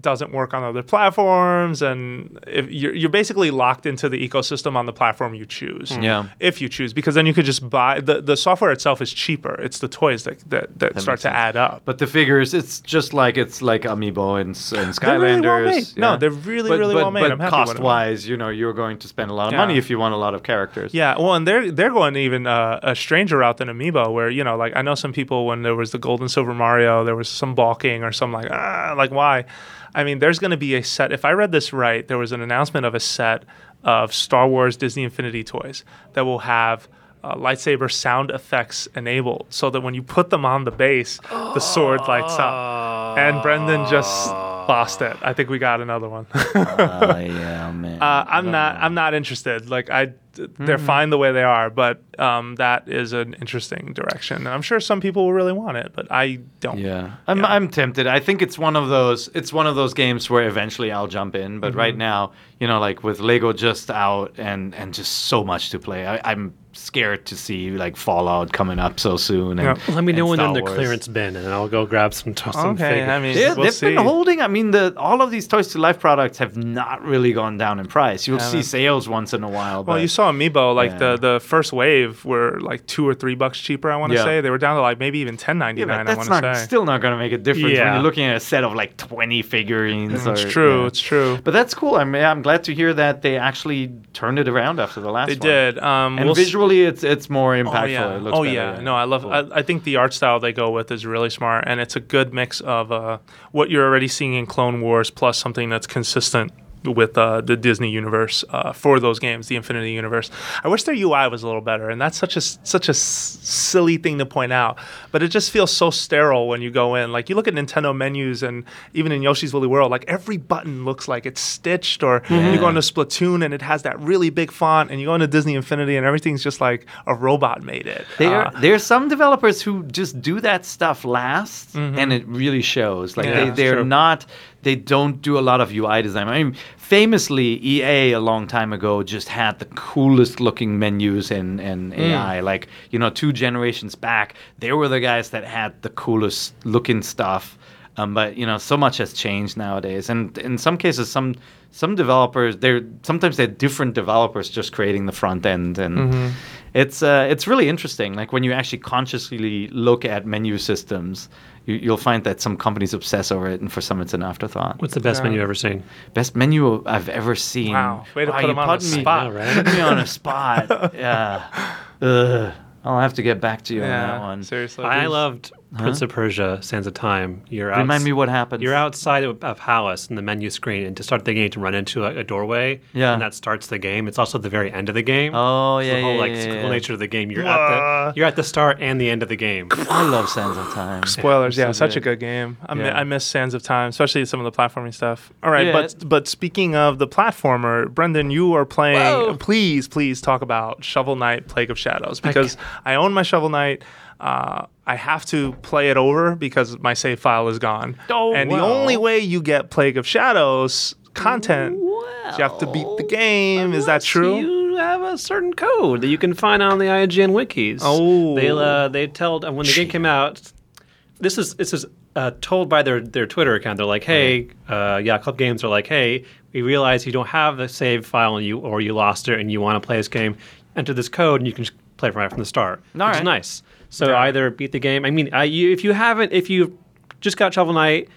doesn't work on other platforms, and if you're basically locked into the ecosystem on the platform you choose. Yeah. If you choose, because then you could just buy the software itself is cheaper. It's the toys that start to add up. But the figures, it's like Amiibo and Skylanders. They're really well made. Yeah. No, they're really well made. But I'm happy cost wise, you're going to spend a lot of money if you want a lot of characters. Yeah. Well, and they're going even a stranger route than Amiibo, where I know some people when there was the Gold and Silver Mario, there was some balking or some why. I mean, there's going to be a set. If I read this right, there was an announcement of a set of Star Wars Disney Infinity toys that will have lightsaber sound effects enabled, so that when you put them on the base, the sword lights up. And Brendan just lost it. I think we got another one. Yeah, man. I'm not interested. They're fine the way they are, but that is an interesting direction. And I'm sure some people will really want it, but I don't. Yeah. I'm tempted. I think it's one of those games where eventually I'll jump in, but right now, with Lego just out and just so much to play, I'm scared to see Fallout coming up so soon. And, let me know when they're in the clearance bin, and I'll go grab some figures. I mean, we'll they've see. Been holding. I mean, all of these Toys to Life products have not really gone down in price. You'll see sales once in a while. But well, you saw Amiibo the first wave were $2 or $3 cheaper. I want to say they were down to maybe even $10.99. That's still not going to make a difference when you're looking at a set of 20 figurines. Mm, it's true. Yeah. It's true. But that's cool. I mean, I'm glad to hear that they actually turned it around after the last. They did. And we'll visually. It's more impactful. Oh, yeah. It looks better. Yeah. No, I love cool. I think the art style they go with is really smart, and it's a good mix of what you're already seeing in Clone Wars plus something that's consistent with the Disney universe for those games, the Infinity Universe. I wish their UI was a little better, and that's such a silly thing to point out, but it just feels so sterile when you go in. You look at Nintendo menus, and even in Yoshi's Woolly World, every button looks like it's stitched, or you go into Splatoon, and it has that really big font, and you go into Disney Infinity, and everything's just like a robot made it. There are some developers who just do that stuff last, and it really shows. They're not... They don't do a lot of UI design. I mean, famously, EA a long time ago just had the coolest looking menus and AI. 2 generations back, they were the guys that had the coolest looking stuff. But so much has changed nowadays, and in some cases, some developers they're different developers just creating the front end, and it's really interesting. When you actually consciously look at menu systems, you'll find that some companies obsess over it, and for some, it's an afterthought. What's the best menu you've ever seen? Best menu I've ever seen. Wow, way to put them on a spot, right? Put me on a spot. Yeah. I'll have to get back to you on that one. Seriously, I loved Prince of Persia: Sands of Time. Remind me what happens. You're outside of Palace in the menu screen, and to start the game, to run into a doorway, and that starts the game. It's also the very end of the game. Oh yeah, the whole nature of the game. You're at the start and the end of the game. I love Sands of Time. Spoilers, so such a good game. I miss Sands of Time, especially some of the platforming stuff. All right, but speaking of the platformer, Brendan, you are playing. Whoa. Please talk about Shovel Knight: Plague of Shadows, because I own my Shovel Knight. I have to play it over because my save file is gone. The only way you get Plague of Shadows content is you have to beat the game. Is that true? You have a certain code that you can find on the IGN wikis. Oh, they tell when the game came out. This is told by their Twitter account. They're like, hey, Club Games are like, hey, we realize you don't have the save file or you lost it and you want to play this game. Enter this code and you can play right from the start. Which is nice. So either beat the game. I mean, if you just got Shovel Knight,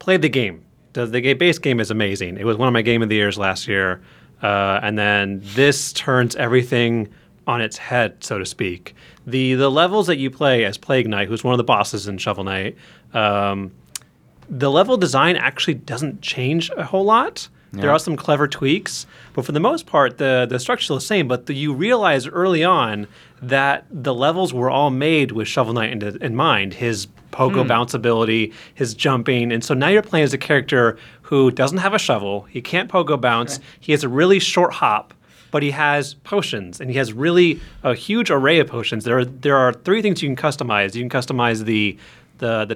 play the game. The base game is amazing. It was one of my Game of the Years last year. And then this turns everything on its head, so to speak. The levels that you play as Plague Knight, who's one of the bosses in Shovel Knight, the level design actually doesn't change a whole lot. Yeah. There are some clever tweaks, but for the most part, the structure is the same. But you realize early on that the levels were all made with Shovel Knight in mind, his pogo bounce ability, his jumping. And so now you're playing as a character who doesn't have a shovel. He can't pogo bounce. Okay. He has a really short hop, but he has potions, and he has really a huge array of potions. There are 3 things you can customize. You can customize the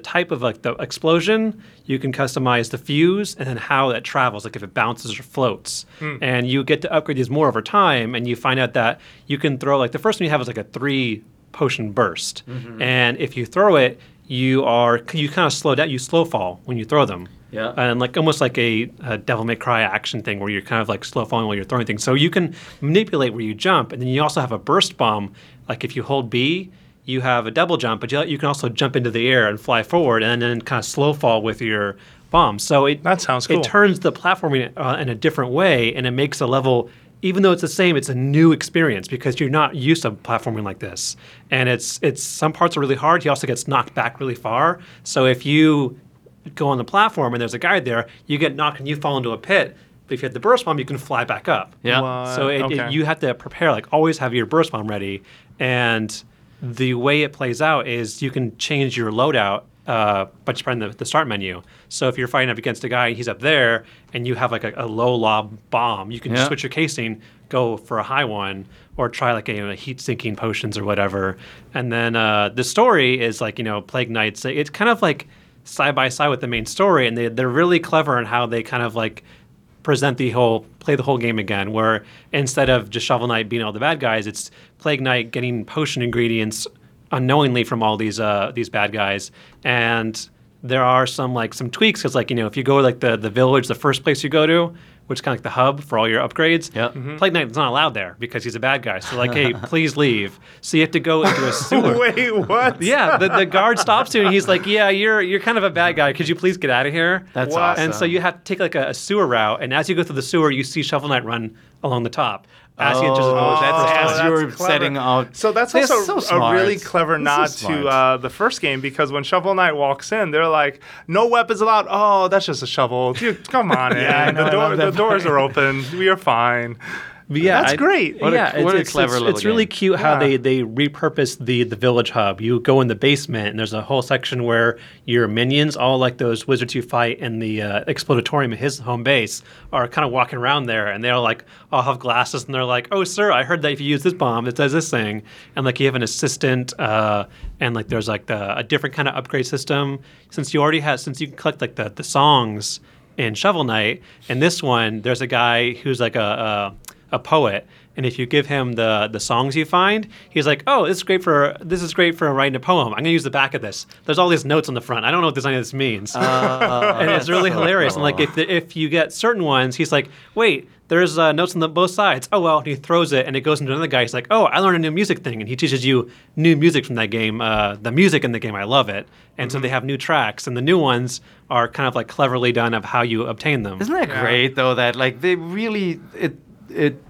type of the explosion, you can customize the fuse, and then how that travels, if it bounces or floats. And you get to upgrade these more over time, and you find out that you can throw, the first one you have is a 3-potion burst. And if you throw it, you kind of slow down, you slow fall when you throw them. Yeah. And like almost like a Devil May Cry action thing where you're kind of like slow falling while you're throwing things. So you can manipulate where you jump, and then you also have a burst bomb. Like if you hold B, you have a double jump, but you can also jump into the air and fly forward and then kind of slow fall with your bomb. So that sounds cool. It turns the platforming in a different way, and it makes a level, even though it's the same, it's a new experience because you're not used to platforming like this. And it's some parts are really hard. He also gets knocked back really far. So if you go on the platform and there's a guide there, you get knocked and you fall into a pit. But if you have the burst bomb, you can fly back up. Yeah. So you have to prepare, like always have your burst bomb ready. And the way it plays out is you can change your loadout by just pressing the start menu. So if you're fighting up against a guy and he's up there and you have like a low lob bomb, you can switch your casing, go for a high one, or try like a heat sinking potions or whatever. And then the story is like, Plague Knights. It's kind of like side by side with the main story, and they're really clever in how they kind of like present play the whole game again, where instead of just Shovel Knight being all the bad guys, it's Plague Knight getting potion ingredients unknowingly from all these bad guys. And there are some tweaks because if you go like the village, the first place you go to, which is kind of like the hub for all your upgrades, Plague Knight's not allowed there because he's a bad guy. So hey, please leave. So you have to go into a sewer. Wait, what? Yeah, the guard stops you and he's like, yeah, you're kind of a bad guy. Could you please get out of here? That's awesome. And so you have to take a sewer route. And as you go through the sewer, you see Shovel Knight run along the top. Setting out. So that's also a really clever nod to the first game, because when Shovel Knight walks in, they're like, no weapons allowed. Oh, that's just a shovel. Dude, come on in. The doors are open. We are fine. Yeah, that's great. What a clever little game. It's really cute how they repurposed the village hub. You go in the basement, and there's a whole section where your minions, all like those wizards you fight in the Explodatorium at his home base, are kind of walking around there, and they're like, all have glasses, and they're like, oh, sir, I heard that if you use this bomb, it does this thing. And you have an assistant, and there's a different kind of upgrade system. Since you can collect the songs in Shovel Knight, in this one, there's a guy who's a poet, and if you give him the songs you find, he's like, "Oh, this is great for writing a poem. I'm gonna use the back of this. There's all these notes on the front. I don't know what any of this means." And it's really hilarious. And if you get certain ones, he's like, "Wait, there's notes on both sides." Oh well, and he throws it, and it goes into another guy. He's like, "Oh, I learned a new music thing," and he teaches you new music from that game. The music in the game, I love it. And so they have new tracks, and the new ones are kind of cleverly done of how you obtain them. Isn't that great though? That they really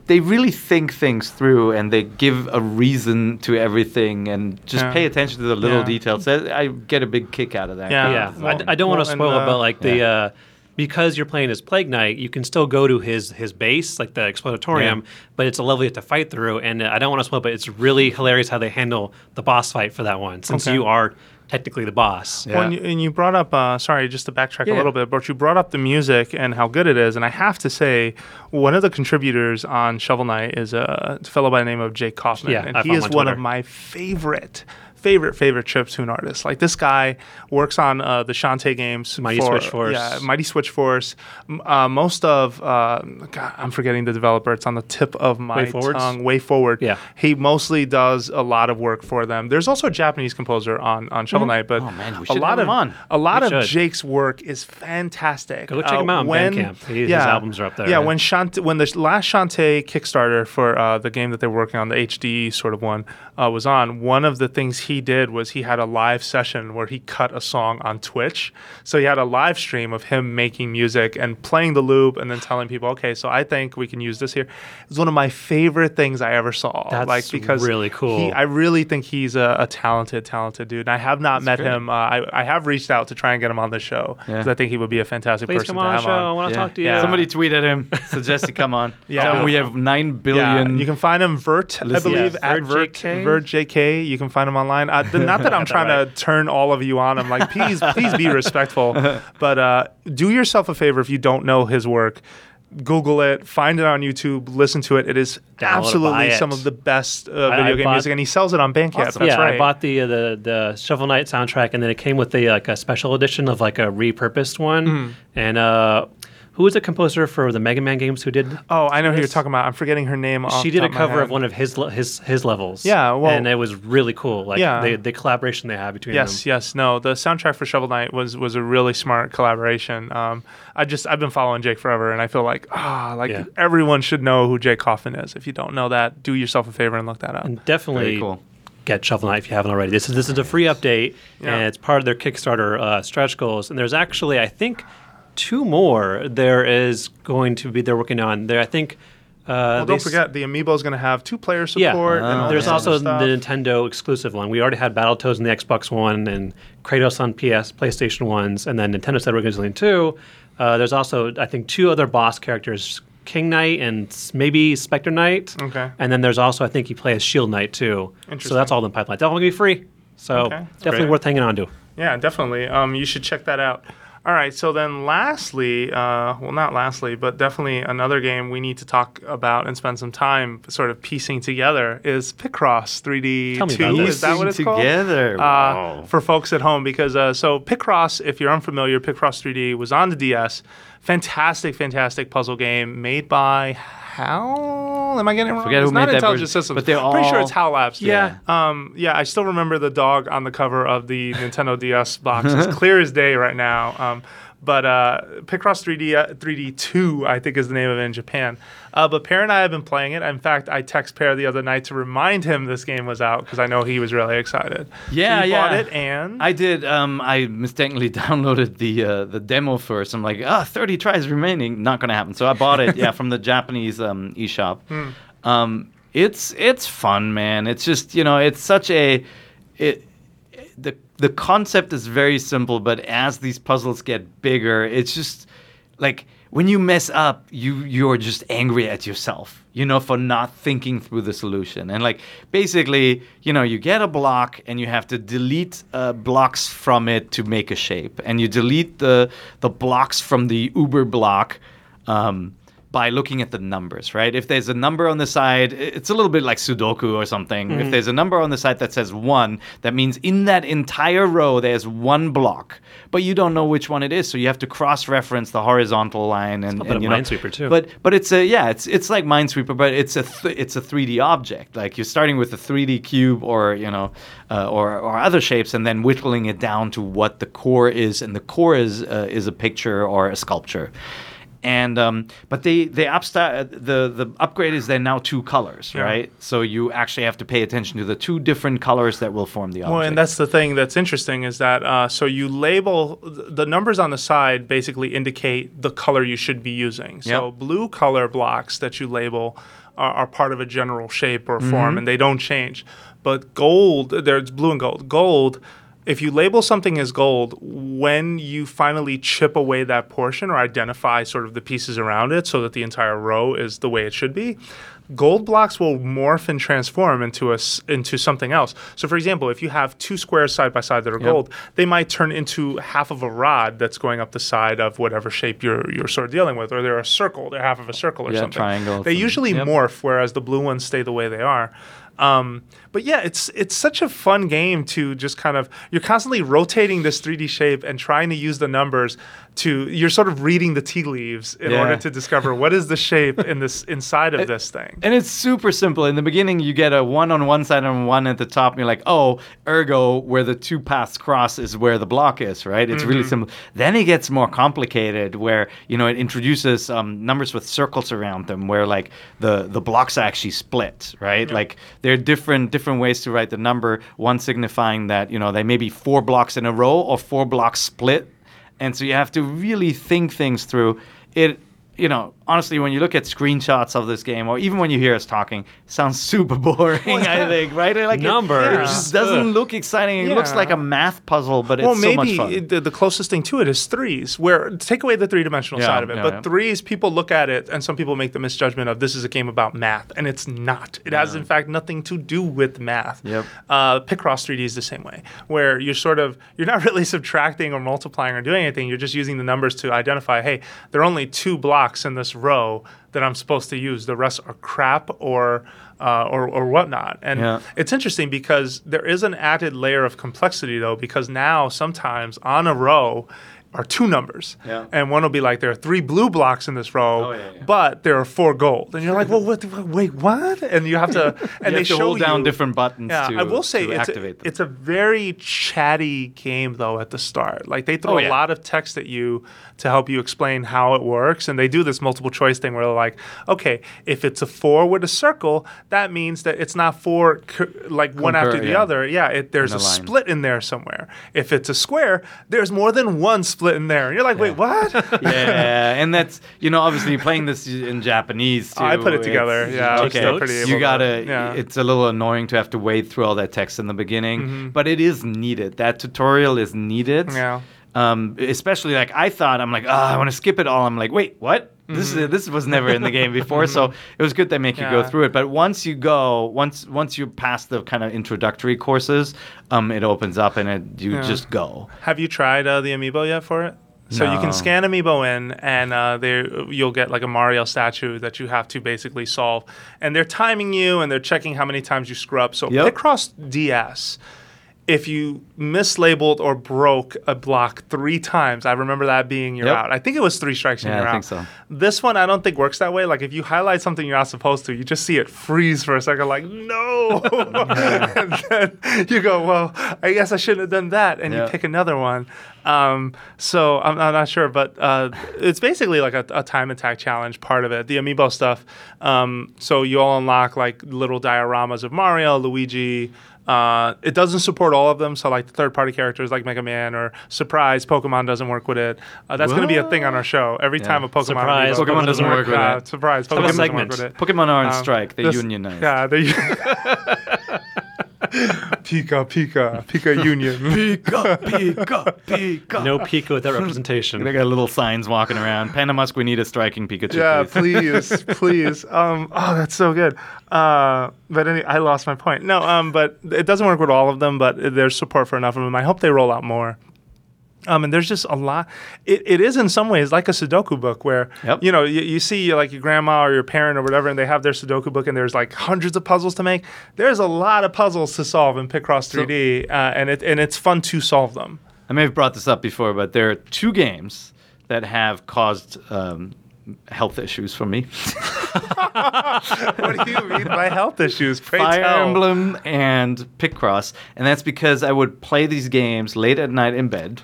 they really think things through, and they give a reason to everything, and just pay attention to the little details. I get a big kick out of that. Yeah. Well, I don't want to spoil it, but because you're playing as Plague Knight, you can still go to his base, the Explodatorium, but it's a level you have to fight through. And I don't want to spoil it, but it's really hilarious how they handle the boss fight for that one, since you are technically the boss. Yeah. Well, and you brought up, sorry, just to backtrack a little bit, but you brought up the music and how good it is. And I have to say, one of the contributors on Shovel Knight is a fellow by the name of Jake Kaufman. Yeah, and he is one of my favorite chiptune artists. This guy works on the Shantae games. Mighty Switch Force. Most of, I'm forgetting the developer. It's on the tip of my tongue. Way Forward. Yeah. He mostly does a lot of work for them. There's also a Japanese composer on Shovel Knight, but a lot of Jake's work is fantastic. Go check him out on Bandcamp. His albums are up there. Yeah, right? When the last Shantae Kickstarter for the game that they were working on, the HD sort of one, was on, one of the things he did was he had a live session where he cut a song on Twitch. So he had a live stream of him making music and playing the loop and then telling people, okay, so I think we can use this here. It's one of my favorite things I ever saw. That's really cool. I really think he's a talented dude. And I have not met him. I have reached out to try and get him on the show because I think he would be a fantastic person to have on. Please come on the show. I want to talk to you. Yeah. Somebody tweet at him. Suggest he come on. So we have 9 billion. Yeah. You can find him, Vert, I believe, at VertJK. You can find him online. Not that I'm trying to turn all of you on. I'm like, please be respectful. But do yourself a favor if you don't know his work. Google it, find it on YouTube, listen to it. It is absolutely some of the best video game music, and he sells it on Bandcamp. Awesome. That's right. I bought the Shovel Knight soundtrack, and then it came with a special edition of a repurposed one. And Who was a composer for the Mega Man games who did Oh, I know who you're talking about. I'm forgetting her name. She did a cover of one of his levels. Yeah, well, and it was really cool. Like the collaboration they had between them. Yes, the soundtrack for Shovel Knight was a really smart collaboration. I've been following Jake forever, and I feel like everyone should know who Jake Coffin is. If you don't know that, do yourself a favor and look that up. And definitely get Shovel Knight if you haven't already. This is a free update, and it's part of their Kickstarter stretch goals. And there's actually, I think, 2 more they're working on. There, I think... don't forget, the Amiibo is going to have 2-player support. Yeah. And there's also the Nintendo exclusive one. We already had Battletoads on the Xbox One and Kratos on PS, PlayStation 1s, and then Nintendo said we're going to do 2. There's also, I think, 2 other boss characters, King Knight and maybe Spectre Knight. Okay. And then there's also, I think, you play as Shield Knight, too. Interesting. So that's all in the pipeline. It's all going to be free. So definitely worth hanging on to. Yeah, definitely. You should check that out. All right, so then lastly, not lastly, but definitely another game we need to talk about and spend some time sort of piecing together is Picross 3D 2. Is that what it's called? Wow. For folks at home, because so Picross, if you're unfamiliar, Picross 3D was on the DS. Fantastic puzzle game made by Hal? Am I getting it wrong? Forget it's who not made Intelligent Systems. But they're all... Pretty sure it's Hal Labs. Yeah. I still remember the dog on the cover of the Nintendo DS box. It's clear as day right now. But Picross 3D 2, I think, is the name of it in Japan. But Per and I have been playing it. In fact, I texted Per the other night to remind him this game was out because I know he was really excited. Yeah, so you bought it, and I did. I mistakenly downloaded the demo first. I'm like, 30 tries remaining, not gonna happen. So I bought it. From the Japanese eShop. It's fun, man. It's just it's such a The concept is very simple, but as these puzzles get bigger, it's just like when you mess up, you're just angry at yourself, for not thinking through the solution. And basically, you get a block and you have to delete blocks from it to make a shape, and you delete the blocks from the Uber block. By looking at the numbers, right? If there's a number on the side, it's a little bit like Sudoku or something. Mm-hmm. If there's a number on the side that says 1, that means in that entire row there's 1 block, but you don't know which one it is, so you have to cross-reference the horizontal line. And it's a bit of Minesweeper too. But it's like Minesweeper, but it's a 3D object. Like you're starting with a 3D cube or other shapes, and then whittling it down to what the core is, and the core is a picture or a sculpture. And but the upgrade is they're now 2 colors, right? So you actually have to pay attention to the 2 different colors that will form the object. Well, and that's the thing that's interesting is that so you label the numbers on the side basically indicate the color you should be using. So blue color blocks that you label are part of a general shape or form, and they don't change. But gold, there's blue and gold. Gold. If you label something as gold, when you finally chip away that portion or identify sort of the pieces around it so that the entire row is the way it should be, gold blocks will morph and transform into something else. So, for example, if you have 2 squares side by side that are gold, they might turn into half of a rod that's going up the side of whatever shape you're sort of dealing with, or they're a circle, they're half of a circle or something. Triangle. They usually morph, whereas the blue ones stay the way they are. But it's such a fun game to just kind of, you're constantly rotating this 3D shape and trying to use the numbers you're sort of reading the tea leaves in order to discover what is the shape inside of this thing. And it's super simple. In the beginning, you get a 1 on one side and 1 at the top, and you're like, ergo, where the 2 paths cross is where the block is, right? It's really simple. Then it gets more complicated where, it introduces numbers with circles around them where the blocks are actually split, right? Yeah. There are different ways to write the number, one signifying that, they may be 4 blocks in a row or 4 blocks split. And so you have to really think things through. Honestly, when you look at screenshots of this game, or even when you hear us talking, it sounds super boring, I think, right? Numbers. It just doesn't look exciting. It looks like a math puzzle, but it's so much fun. Well, maybe the closest thing to it is threes, where take away the three-dimensional side of it. But threes, people look at it, and some people make the misjudgment of this is a game about math, and it's not. It has, in fact, nothing to do with math. Yep. Picross 3D is the same way, where you're not really subtracting or multiplying or doing anything. You're just using the numbers to identify, hey, there are only 2 blocks in this row that I'm supposed to use. The rest are crap or whatnot. And it's interesting because there is an added layer of complexity, though, because now sometimes on a row are two numbers. Yeah. And one will be like, there are three blue blocks in this row, but there are four gold. And you're like, well, wait, what? And you have to hold down different buttons to activate them. I will say it's a very chatty game, though, at the start. Like, they throw a lot of text at you to help you explain how it works. And they do this multiple choice thing where they're like, okay, if it's a four with a circle, that means that it's not four, like, one after the other. Yeah, there's a split in there somewhere. If it's a square, there's more than one split in there. And you're like, wait, what? And that's, obviously playing this in Japanese, too. I put it together. It's a little annoying to have to wade through all that text in the beginning. Mm-hmm. But it is needed. That tutorial is needed. Yeah. Especially, like, I want to skip it all. I'm like, wait, what? Mm-hmm. This was never in the game before, so it was good they make you go through it. But once you pass the kind of introductory courses, it opens up and you just go. Have you tried the Amiibo yet for it? So you can scan Amiibo in, and you'll get like a Mario statue that you have to basically solve. And they're timing you, and they're checking how many times you screw up. So Picross DS, if you mislabeled or broke a block three times, I remember that being you're out. I think it was three strikes and you're out. I think so. This one I don't think works that way. Like, if you highlight something you're not supposed to, you just see it freeze for a second, like, no. And then you go, well, I guess I shouldn't have done that. And you pick another one. So I'm not sure, but it's basically like a time attack challenge part of it, the Amiibo stuff. So you all unlock like little dioramas of Mario, Luigi. It doesn't support all of them, so like the third-party characters like Mega Man or Surprise, Pokemon doesn't work with it. That's going to be a thing on our show. Every time a Pokemon... Surprise, Pokemon doesn't work with it. Surprise, Pokemon doesn't work with it. Pokemon are on strike. They unionize. Yeah, they... Pika Union. Pika. No Pika with that representation. They got little signs walking around. Panda Musk, we need a striking Pikachu. Yeah, please. That's so good. But anyway, I lost my point. No, but it doesn't work with all of them, but there's support for enough of them. I hope they roll out more. And there's just a lot. It is in some ways like a Sudoku book where, you see like your grandma or your parent or whatever, and they have their Sudoku book, and there's like hundreds of puzzles to make. There's a lot of puzzles to solve in Picross 3D, and it's fun to solve them. I may have brought this up before, but there are two games that have caused health issues for me. What do you mean by health issues? Fire Emblem and Picross. And that's because I would play these games late at night in bed.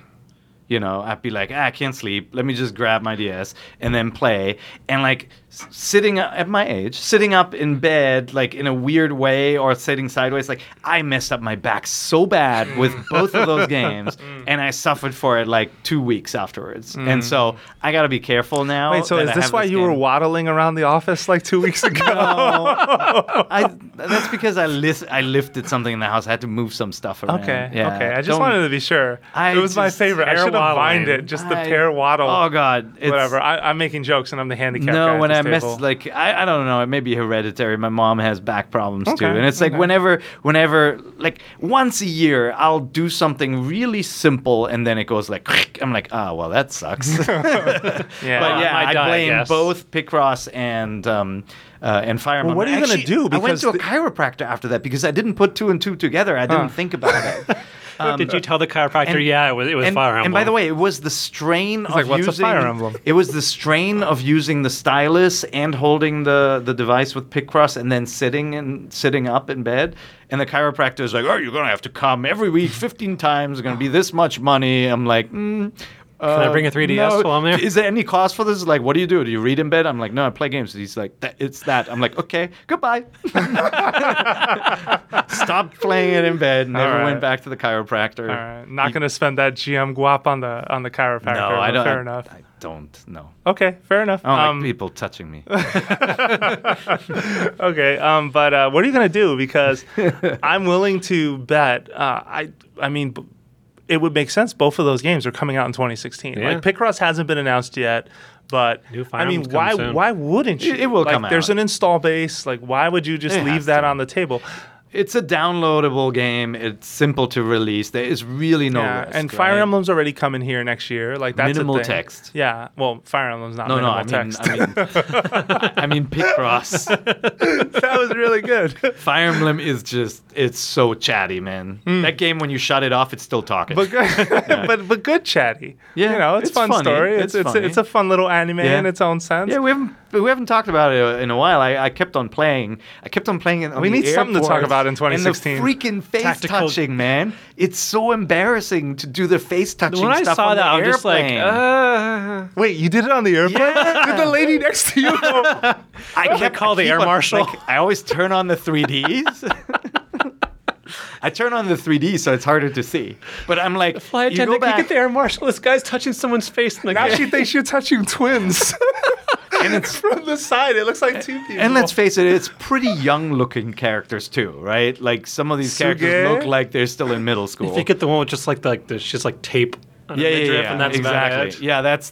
I'd be like, I can't sleep. Let me just grab my DS and then play. And like sitting up in bed, like in a weird way or sitting sideways, like I messed up my back so bad with both of those games, and I suffered for it like 2 weeks afterwards. Mm. And so I got to be careful now. Wait, so is this why you were waddling around the office like 2 weeks ago? No, that's because I lifted something in the house. I had to move some stuff around. Okay, yeah. Okay. I just wanted to be sure. It was my favorite. I should have find it, just the pair waddle. Oh, God. Whatever. I'm making jokes, and I'm the handicapped guy. No, when I mess, like, I don't know. It may be hereditary. My mom has back problems, too. And it's like whenever, like, once a year, I'll do something really simple, and then it goes like, I'm like, well, that sucks. But I blame both Picross and Fire Emblem. Well, what are you going to do? Because I went to a chiropractor after that because I didn't put two and two together. I didn't think about it. Did you tell the chiropractor? It was Fire Emblem. And by the way, it was the strain of using Fire Emblem. It was the strain of using the stylus and holding the device with Picross and then sitting up in bed. And the chiropractor is like, "Oh, you're gonna have to come every week 15 times. It's gonna be this much money." I'm like, "Can I bring a 3DS while I'm there? Is there any cost for this? Like, what do you do? Do you read in bed?" I'm like, "No, I play games." He's like, "It's that." I'm like, "Okay, goodbye." Stopped playing it in bed. Never went back to the chiropractor. All right. Not going to spend that GM guap on the chiropractor. No, I don't. Fair enough. I don't know. Okay, fair enough. I don't like people touching me. Okay, but what are you going to do? Because I'm willing to bet. I mean. It would make sense. Both of those games are coming out in 2016. Yeah. Like Picross hasn't been announced yet, but I mean, why wouldn't you? It will come out. There's an install base. Like, why would you just leave that on the table? It's a downloadable game. It's simple to release. There is really no risk. And Fire Emblem's already coming here next year. Like that's minimal text. Yeah. Well, Fire Emblem's not minimal text. I mean Picross. That was really good. Fire Emblem is just—it's so chatty, man. Mm. That game, when you shut it off, it's still talking. But good, yeah. but good chatty. Yeah. You know, it's fun funny. Story. It's a fun little anime in its own sense. Yeah. We haven't talked about it in a while. I kept on playing. In, we need something to talk about in 2016. And the freaking face touching, man. It's so embarrassing to do the face touching stuff on the airplane. When I saw that, I'm just like, wait, you did it on the airplane? Yeah. Did the lady next to you go? I can't call the air marshal. I always turn on the 3Ds. I turn on the 3D, so it's harder to see. But I'm like, the flight attendant, can you get the air marshal? This guy's touching someone's face. In the now she thinks you're touching twins. And it's from the side. It looks like two people. And let's face it, it's pretty young-looking characters too, right? Like some of these characters look like they're still in middle school. If you get the one with just like this, just like tape. Yeah, and that's exactly. Yeah, that's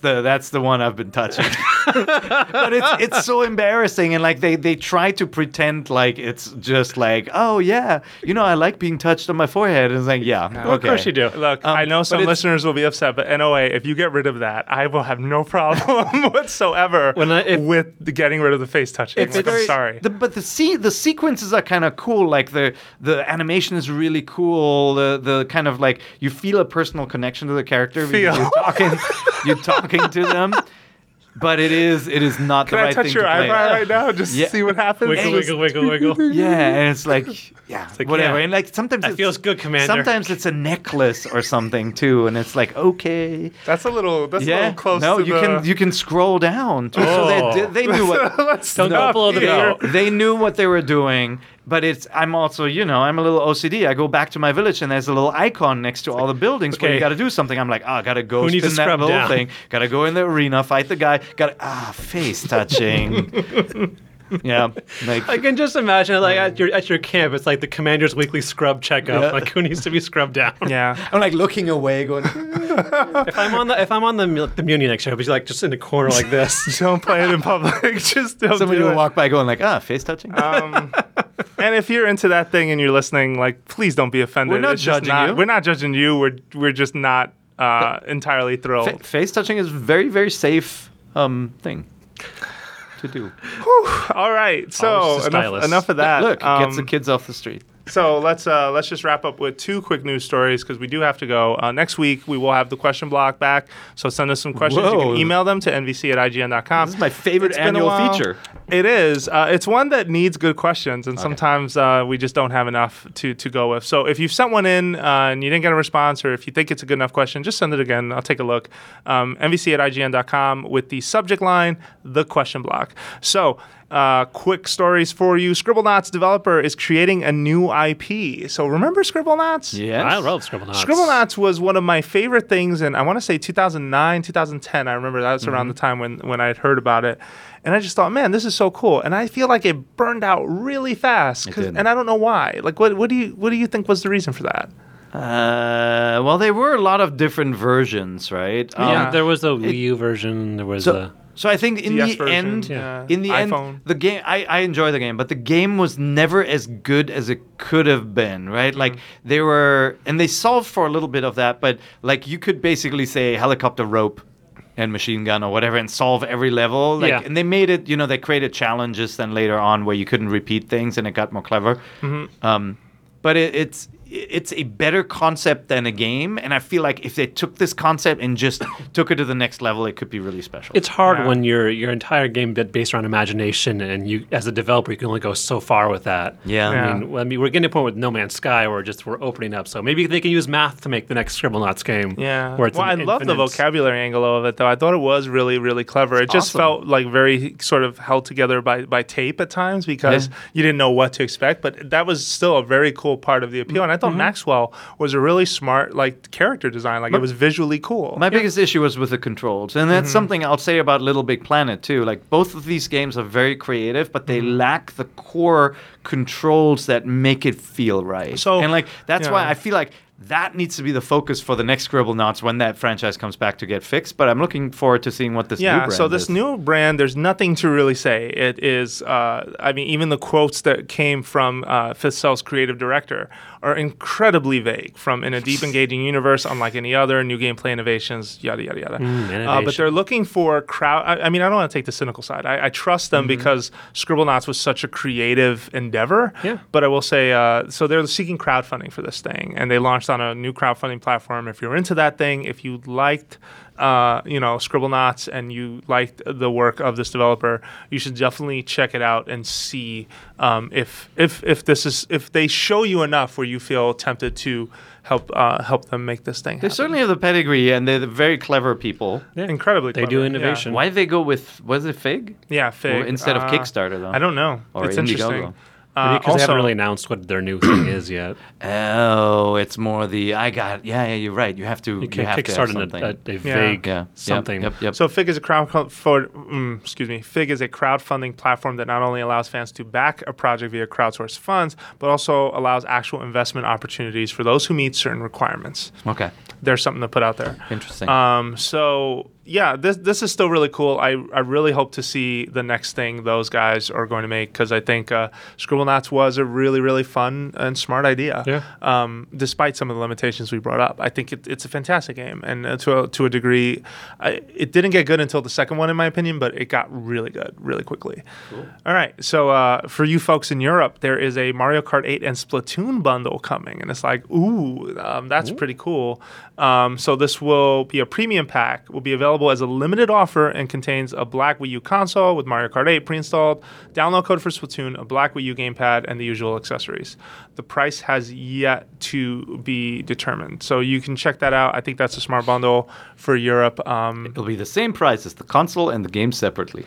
the one I've been touching. But it's so embarrassing, and like they try to pretend like it's just like, oh yeah, you know, I like being touched on my forehead, and it's like, yeah, okay. Well, of course you do. Look, I know some listeners will be upset, but NOA, if you get rid of that, I will have no problem whatsoever with getting rid of the face touching. I'm sorry, but the sequences are kind of cool. Like the animation is really cool. The kind of like you feel a personal connection to the character. You're talking to them, but it is not the right thing to play. Can I touch your eyebrow right now just to see what happens? Wiggle. Yeah, and it's like, whatever. Yeah. And like sometimes it feels good, Commander. Sometimes it's a necklace or something too, and it's like, okay, that's a little close. No, you can scroll down. Oh. So they knew what. Don't go below the mirror. They knew what they were doing. But I'm also, I'm a little OCD. I go back to my village and there's a little icon next to all the buildings where you got to do something. I'm like, I got to go in that little thing. Got to go in the arena, fight the guy. Face touching. Yeah, like, I can just imagine, like at your camp, it's like the commander's weekly scrub checkup. Yeah. Like who needs to be scrubbed down? Yeah, I'm like looking away, going. if I'm on the muni next year, I'll be like just in the corner like this. Don't play it in public. Just don't. Somebody will walk by, going like, face touching. And if you're into that thing and you're listening, like, please don't be offended. We're not judging you. We're not judging you. We're just not entirely thrilled. Face touching is a very, very safe thing to do. Whew. All right, so enough of that. Look, gets the kids off the street. So let's just wrap up with two quick news stories because we do have to go. Next week, we will have the question block back. So send us some questions. Whoa. You can email them to nvc@ign.com. This is my favorite annual feature. It is. It's one that needs good questions, and sometimes we just don't have enough to go with. So if you've sent one in and you didn't get a response, or if you think it's a good enough question, just send it again. I'll take a look. nvc@ign.com with the subject line, the question block. So... quick stories for you. Scribblenauts developer is creating a new IP. So remember Scribblenauts? Yeah, I love Scribblenauts. Scribblenauts was one of my favorite things, and I want to say 2009, 2010. I remember that was around the time when I had heard about it. And I just thought, man, this is so cool. And I feel like it burned out really fast. And I don't know why. Like, what do you think was the reason for that? Well, there were a lot of different versions, right? Yeah, there was the Wii U version. There was So I think in DS the end, the game. I enjoy the game, but the game was never as good as it could have been, right? Mm-hmm. Like they solved for a little bit of that, but like you could basically say helicopter rope and machine gun or whatever and solve every level. Like, and they made it. They created challenges then later on where you couldn't repeat things, and it got more clever. Mm-hmm. But it's a better concept than a game, and I feel like if they took this concept and just took it to the next level, it could be really special. It's hard when your entire game based around imagination, and you as a developer, you can only go so far with that. Yeah. I mean, we're getting to a point with No Man's Sky where we're opening up, so maybe they can use math to make the next Scribblenauts game. Yeah. Where it's I love the vocabulary angle of it, though. I thought it was really, really clever. It just felt like very sort of held together by tape at times because you didn't know what to expect, but that was still a very cool part of the appeal, and I thought Maxwell was a really smart character design. It was visually cool. My biggest issue was with the controls, and that's something I'll say about Little Big Planet too. Like both of these games are very creative, but they lack the core controls that make it feel right. So, and like that's why I feel like that needs to be the focus for the next Scribblenauts when that franchise comes back to get fixed. But I'm looking forward to seeing what this new brand is. Yeah, so this new brand, there's nothing to really say. It is, I mean, even the quotes that came from Fifth Cell's creative director are incredibly vague. From in a deep, engaging universe, unlike any other, new gameplay innovations, yada, yada, yada. But they're looking for crowd. I mean, I don't want to take the cynical side. I trust them because Scribblenauts was such a creative endeavor. Yeah. But I will say, so they're seeking crowdfunding for this thing, and they launched on a new crowdfunding platform. If you're into that thing, if you liked Scribblenauts and you liked the work of this developer, you should definitely check it out and see if they show you enough where you feel tempted to help them make this thing happen. They certainly have the pedigree, and they're the very clever people. Yeah. Incredibly clever. They do innovation. Yeah. Why did they go with, was it Fig? Yeah, Fig. Or instead of Kickstarter, though. I don't know. Or it's interesting. Because they haven't really announced what their new thing is yet. Oh, it's more the you're right. You have to kickstart a vague something. Yep. So Fig is a crowdfunding platform that not only allows fans to back a project via crowdsourced funds, but also allows actual investment opportunities for those who meet certain requirements. Okay, there's something to put out there. Interesting. Yeah, this is still really cool. I really hope to see the next thing those guys are going to make, because I think Scribblenauts was a really, really fun and smart idea, despite some of the limitations we brought up. I think it's a fantastic game, and to a degree, it didn't get good until the second one, in my opinion, but it got really good really quickly. Cool. All right, so for you folks in Europe, there is a Mario Kart 8 and Splatoon bundle coming, and it's like, that's pretty cool. So this will be a premium pack, will be available as a limited offer, and contains a black Wii U console with Mario Kart 8 pre-installed, download code for Splatoon, a black Wii U gamepad, and the usual accessories. The price has yet to be determined, so you can check that out. I think that's a smart bundle for Europe. It'll be the same price as the console and the game separately.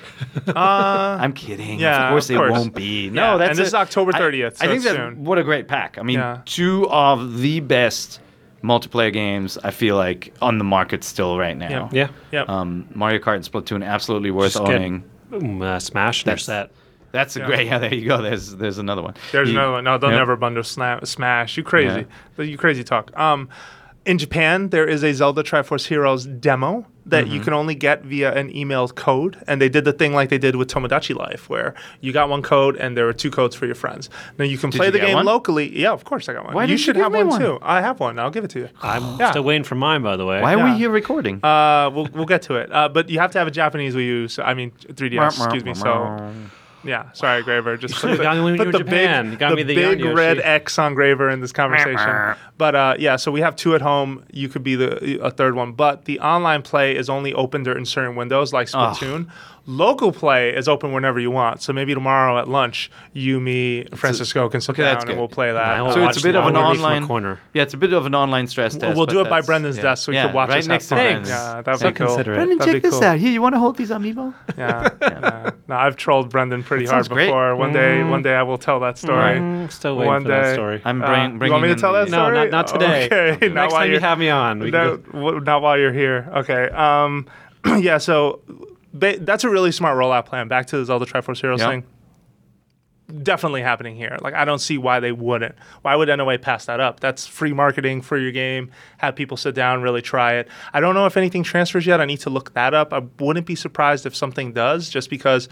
I'm kidding. Yeah, of course. It won't be. No, that's this is October 30th. I think that what a great pack. I mean, two of the best multiplayer games, I feel like, on the market still right now. Yeah. Mario Kart and Splatoon, absolutely worth owning. Smash, there's that. That's a great. Yeah, there you go. There's another one. Another one. No, they'll never bundle Smash. You crazy? Yeah. You crazy talk. In Japan, there is a Zelda Triforce Heroes demo that you can only get via an email code. And they did the thing like they did with Tomodachi Life, where you got one code and there were two codes for your friends. Now, you can play the game locally. Yeah, of course I got one. You should have one, too. I have one. I'll give it to you. I'm still waiting for mine, by the way. Why are we here recording? We'll get to it. But you have to have a Japanese Wii U, 3DS, excuse me, so... Yeah, sorry, Graeber. Just put the big red X on Graeber in this conversation. But so we have two at home. You could be a third one. But the online play is only open during certain windows, like Splatoon. Local play is open whenever you want. So maybe tomorrow at lunch, you, me, Francisco can sit down and we'll play that. So it's a bit of an online corner. Yeah, it's a bit of an online stress test. We'll do it by Brendan's desk so we can watch it. Right next to Brendan's. Yeah, that would be cool. Brendan, check this out. Here, you want to hold these Amiibo? Yeah. No, I've trolled Brendan pretty hard before. One day I will tell that story. Still waiting for that story. I'm bringing. You want me to tell that story? No, not today. Okay. Next time you have me on. Not while you're here. Okay. So. That's a really smart rollout plan. Back to the Zelda Triforce Heroes thing. Definitely happening here. Like, I don't see why they wouldn't. Why would NOA pass that up? That's free marketing for your game. Have people sit down, really try it. I don't know if anything transfers yet. I need to look that up. I wouldn't be surprised if something does, just because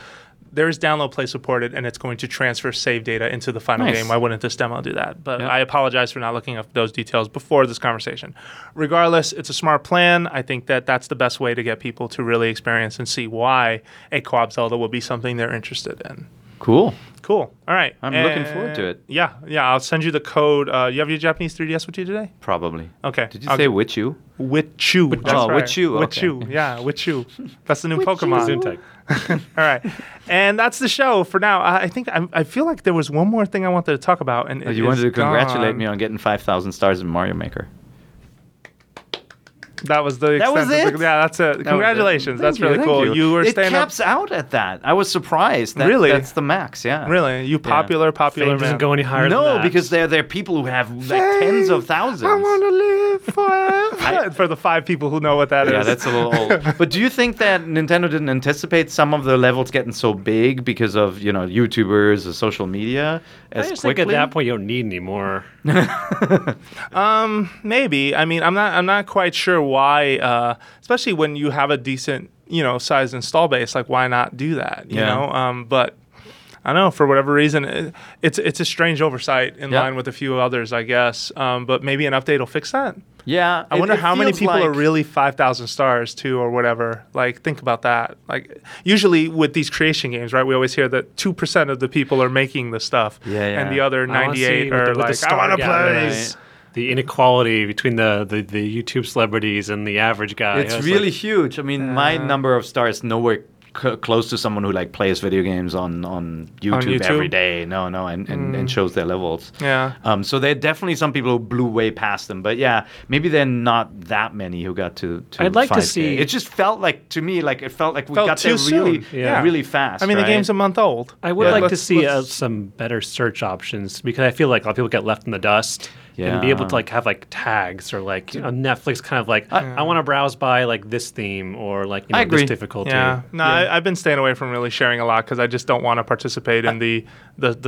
there is download play supported, and it's going to transfer save data into the final game. Why wouldn't this demo do that? But I apologize for not looking up those details before this conversation. Regardless, it's a smart plan. I think that that's the best way to get people to really experience and see why a co-op Zelda will be something they're interested in. Cool. All right. I'm looking forward to it. Yeah. I'll send you the code. You have your Japanese 3DS with you today? Probably. Okay. Did you say with you? With you. With you. With you. Yeah, with you. That's the new Pokemon. All right. And that's the show for now. I think I feel like there was one more thing I wanted to talk about. And you wanted to congratulate me on getting 5,000 stars in Mario Maker. That was the extent. That was it? Yeah, that's it. Congratulations. That's really cool. You were staying up. It caps out at that. I was surprised. Really? That's the max, yeah. Really? You popular man. Fame doesn't go any higher than that. No, because they're people who have tens of thousands. I want to live forever. For the five people who know what that is. Yeah, that's a little old. But do you think that Nintendo didn't anticipate some of the levels getting so big because of, YouTubers or social media as quickly? I think at that point you don't need any more. Maybe. I mean, I'm not quite sure why, especially when you have a decent, size install base, like why not do that, you know? But I don't know, for whatever reason, it's a strange oversight in line with a few others, I guess. But maybe an update will fix that. Yeah. I wonder how many people are really 5,000 stars too or whatever. Like, think about that. Like, usually with these creation games, right, we always hear that 2% of the people are making the stuff. Yeah. And the other 98 are like, I want to play. Right. The inequality between the YouTube celebrities and the average guy. It's really huge. I mean, my number of stars nowhere close to someone who like plays video games on YouTube every day. No, and shows their levels. Yeah. So there are definitely some people who blew way past them. But yeah, maybe they're not that many who got to I'd like 5K. To see. It just felt like to me like we got there really fast. I mean, right? The game's a month old. I would like to see some better search options because I feel like a lot of people get left in the dust. Yeah. And be able to have tags or Netflix kind of I want to browse by this theme or this difficulty. Yeah. No, yeah. I've been staying away from really sharing a lot because I just don't want to participate in the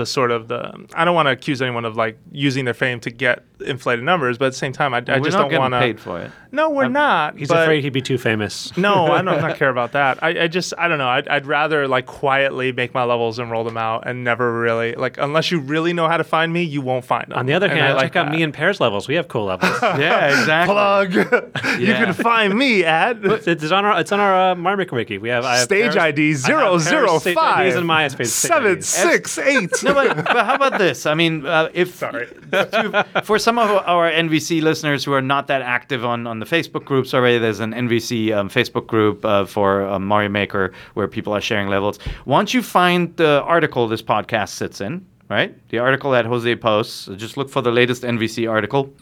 sort of the. I don't want to accuse anyone of using their fame to get inflated numbers, but at the same time, I just don't want to. We're not getting paid for it. No, we're not. He's afraid he'd be too famous. No, I don't care about that. I don't know. I'd rather quietly make my levels and roll them out and never really unless you really know how to find me, you won't find them. On the other hand, I check out me and Pear's levels. We have cool levels. Yeah, exactly. Plug. Yeah. You can find me at. It's on our Mario Maker wiki. We have stage ID 005. These in my MySpace 768. No, but how about this? I mean, for some of our NVC listeners who are not that active on the Facebook groups already, there's an NVC Facebook group for Mario Maker where people are sharing levels. Once you find the article this podcast sits in. Right? The article that Jose posts, just look for the latest NVC article.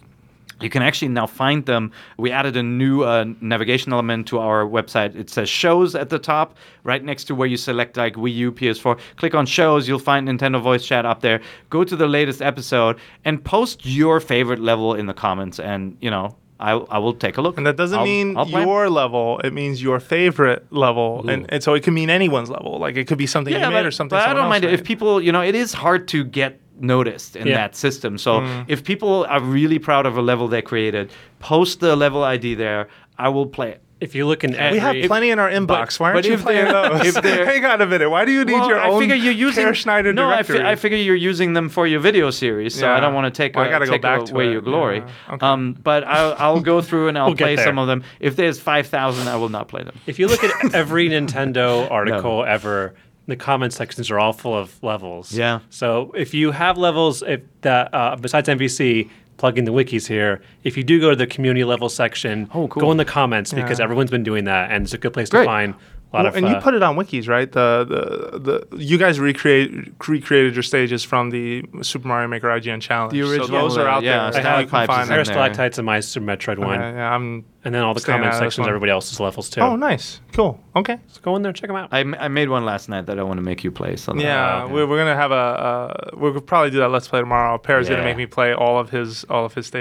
You can actually now find them. We added a new navigation element to our website. It says shows at the top, right next to where you select Wii U, PS4. Click on shows. You'll find Nintendo Voice Chat up there. Go to the latest episode and post your favorite level in the comments and, I will take a look. And that doesn't mean your level. It means your favorite level. And so it can mean anyone's level. It could be something you made or something someone else made. But I don't mind it. If people, it is hard to get noticed in that system. So if people are really proud of a level they created, post the level ID there. I will play it. If you look in every... We have plenty in our inbox. Why aren't you playing those? Hang on a minute. Why do you need your own Peer Schneider directory? No, I figure you're using them for your video series, so I don't want to take away your glory. Yeah. Okay. But I'll go through and I'll play some of them. If there's 5,000, I will not play them. If you look at every Nintendo article ever... The comment sections are all full of levels. Yeah. So if you have levels besides MVC, plug in the wikis here. If you do go to the community level section, go in the comments because everyone's been doing that, and it's a good place to find a lot of. And you put it on wikis, right? The you guys recreated your stages from the Super Mario Maker IGN challenge. The original, so those are out there. I have stalactites in my Super Metroid one. Yeah, and then all the comment sections, everybody else's levels too. Oh, nice. Cool. Okay. So go in there, check them out. I made one last night that I want to make you play. So we're going to have we'll probably do that Let's Play tomorrow. Per's going to make me play all of his stages.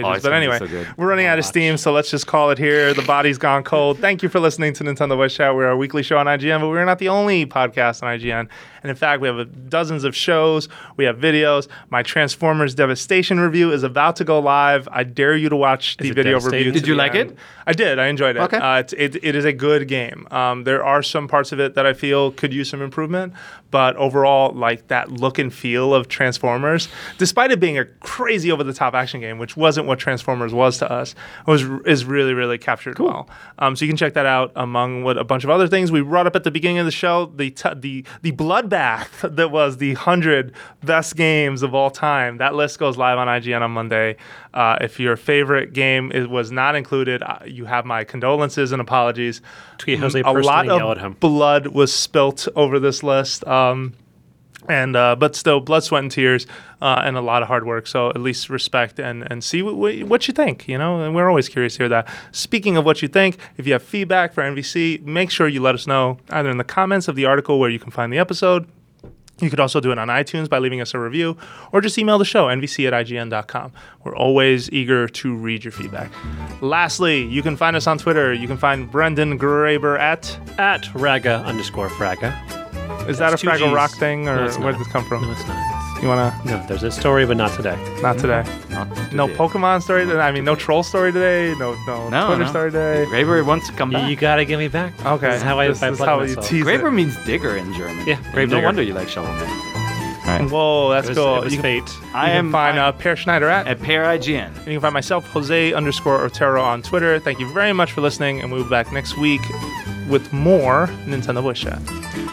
Oh, but anyway, so we're running out of steam, so let's just call it here. The body's gone cold. Thank you for listening to Nintendo Voice Chat. We're a weekly show on IGN, but we're not the only podcast on IGN. And in fact, we have dozens of shows. We have videos. My Transformers Devastation review is about to go live. I dare you to watch the video review. Did you like it? I did. I enjoyed it. Okay. It is a good game. There are some parts of it that I feel could use some improvement, but overall, that look and feel of Transformers, despite it being a crazy over-the-top action game, which wasn't what Transformers was to us, is really, really captured well. So you can check that out among a bunch of other things. We brought up at the beginning of the show the bloodbath that was the 100 best games of all time. That list goes live on IGN on Monday. If your favorite game was not included, you have my condolences and apologies. Tweet Jose personally, yell at him. A lot of blood was spilt over this list. And but still, blood, sweat, and tears, and a lot of hard work. So at least respect and see what you think, you know. And we're always curious to hear that. Speaking of what you think, if you have feedback for NVC, make sure you let us know either in the comments of the article where you can find the episode. You could also do it on iTunes by leaving us a review, or just email the show, nvc@ign.com. We're always eager to read your feedback. Lastly, you can find us on Twitter. You can find Brendan Graeber at @Raga_Fraga. Is That's that a Fraggle G's. Rock thing, or no, where did this come from? No, it's not. You want to? No, there's a story, but not today. Not today. Not today. No Pokemon story today? I mean, no troll story today? No Twitter story today? Graeber wants to come back. You got to get me back. Okay. This is how you tease Graeber it. Means digger in German. Yeah, Graeber. No wonder you like Shovel Knight. Right. Whoa, that's cool. You can find Peer Schneider at PeerIGN. And you can find myself, Jose_Otero on Twitter. Thank you very much for listening, and we'll be back next week with more Nintendo Voice Chat.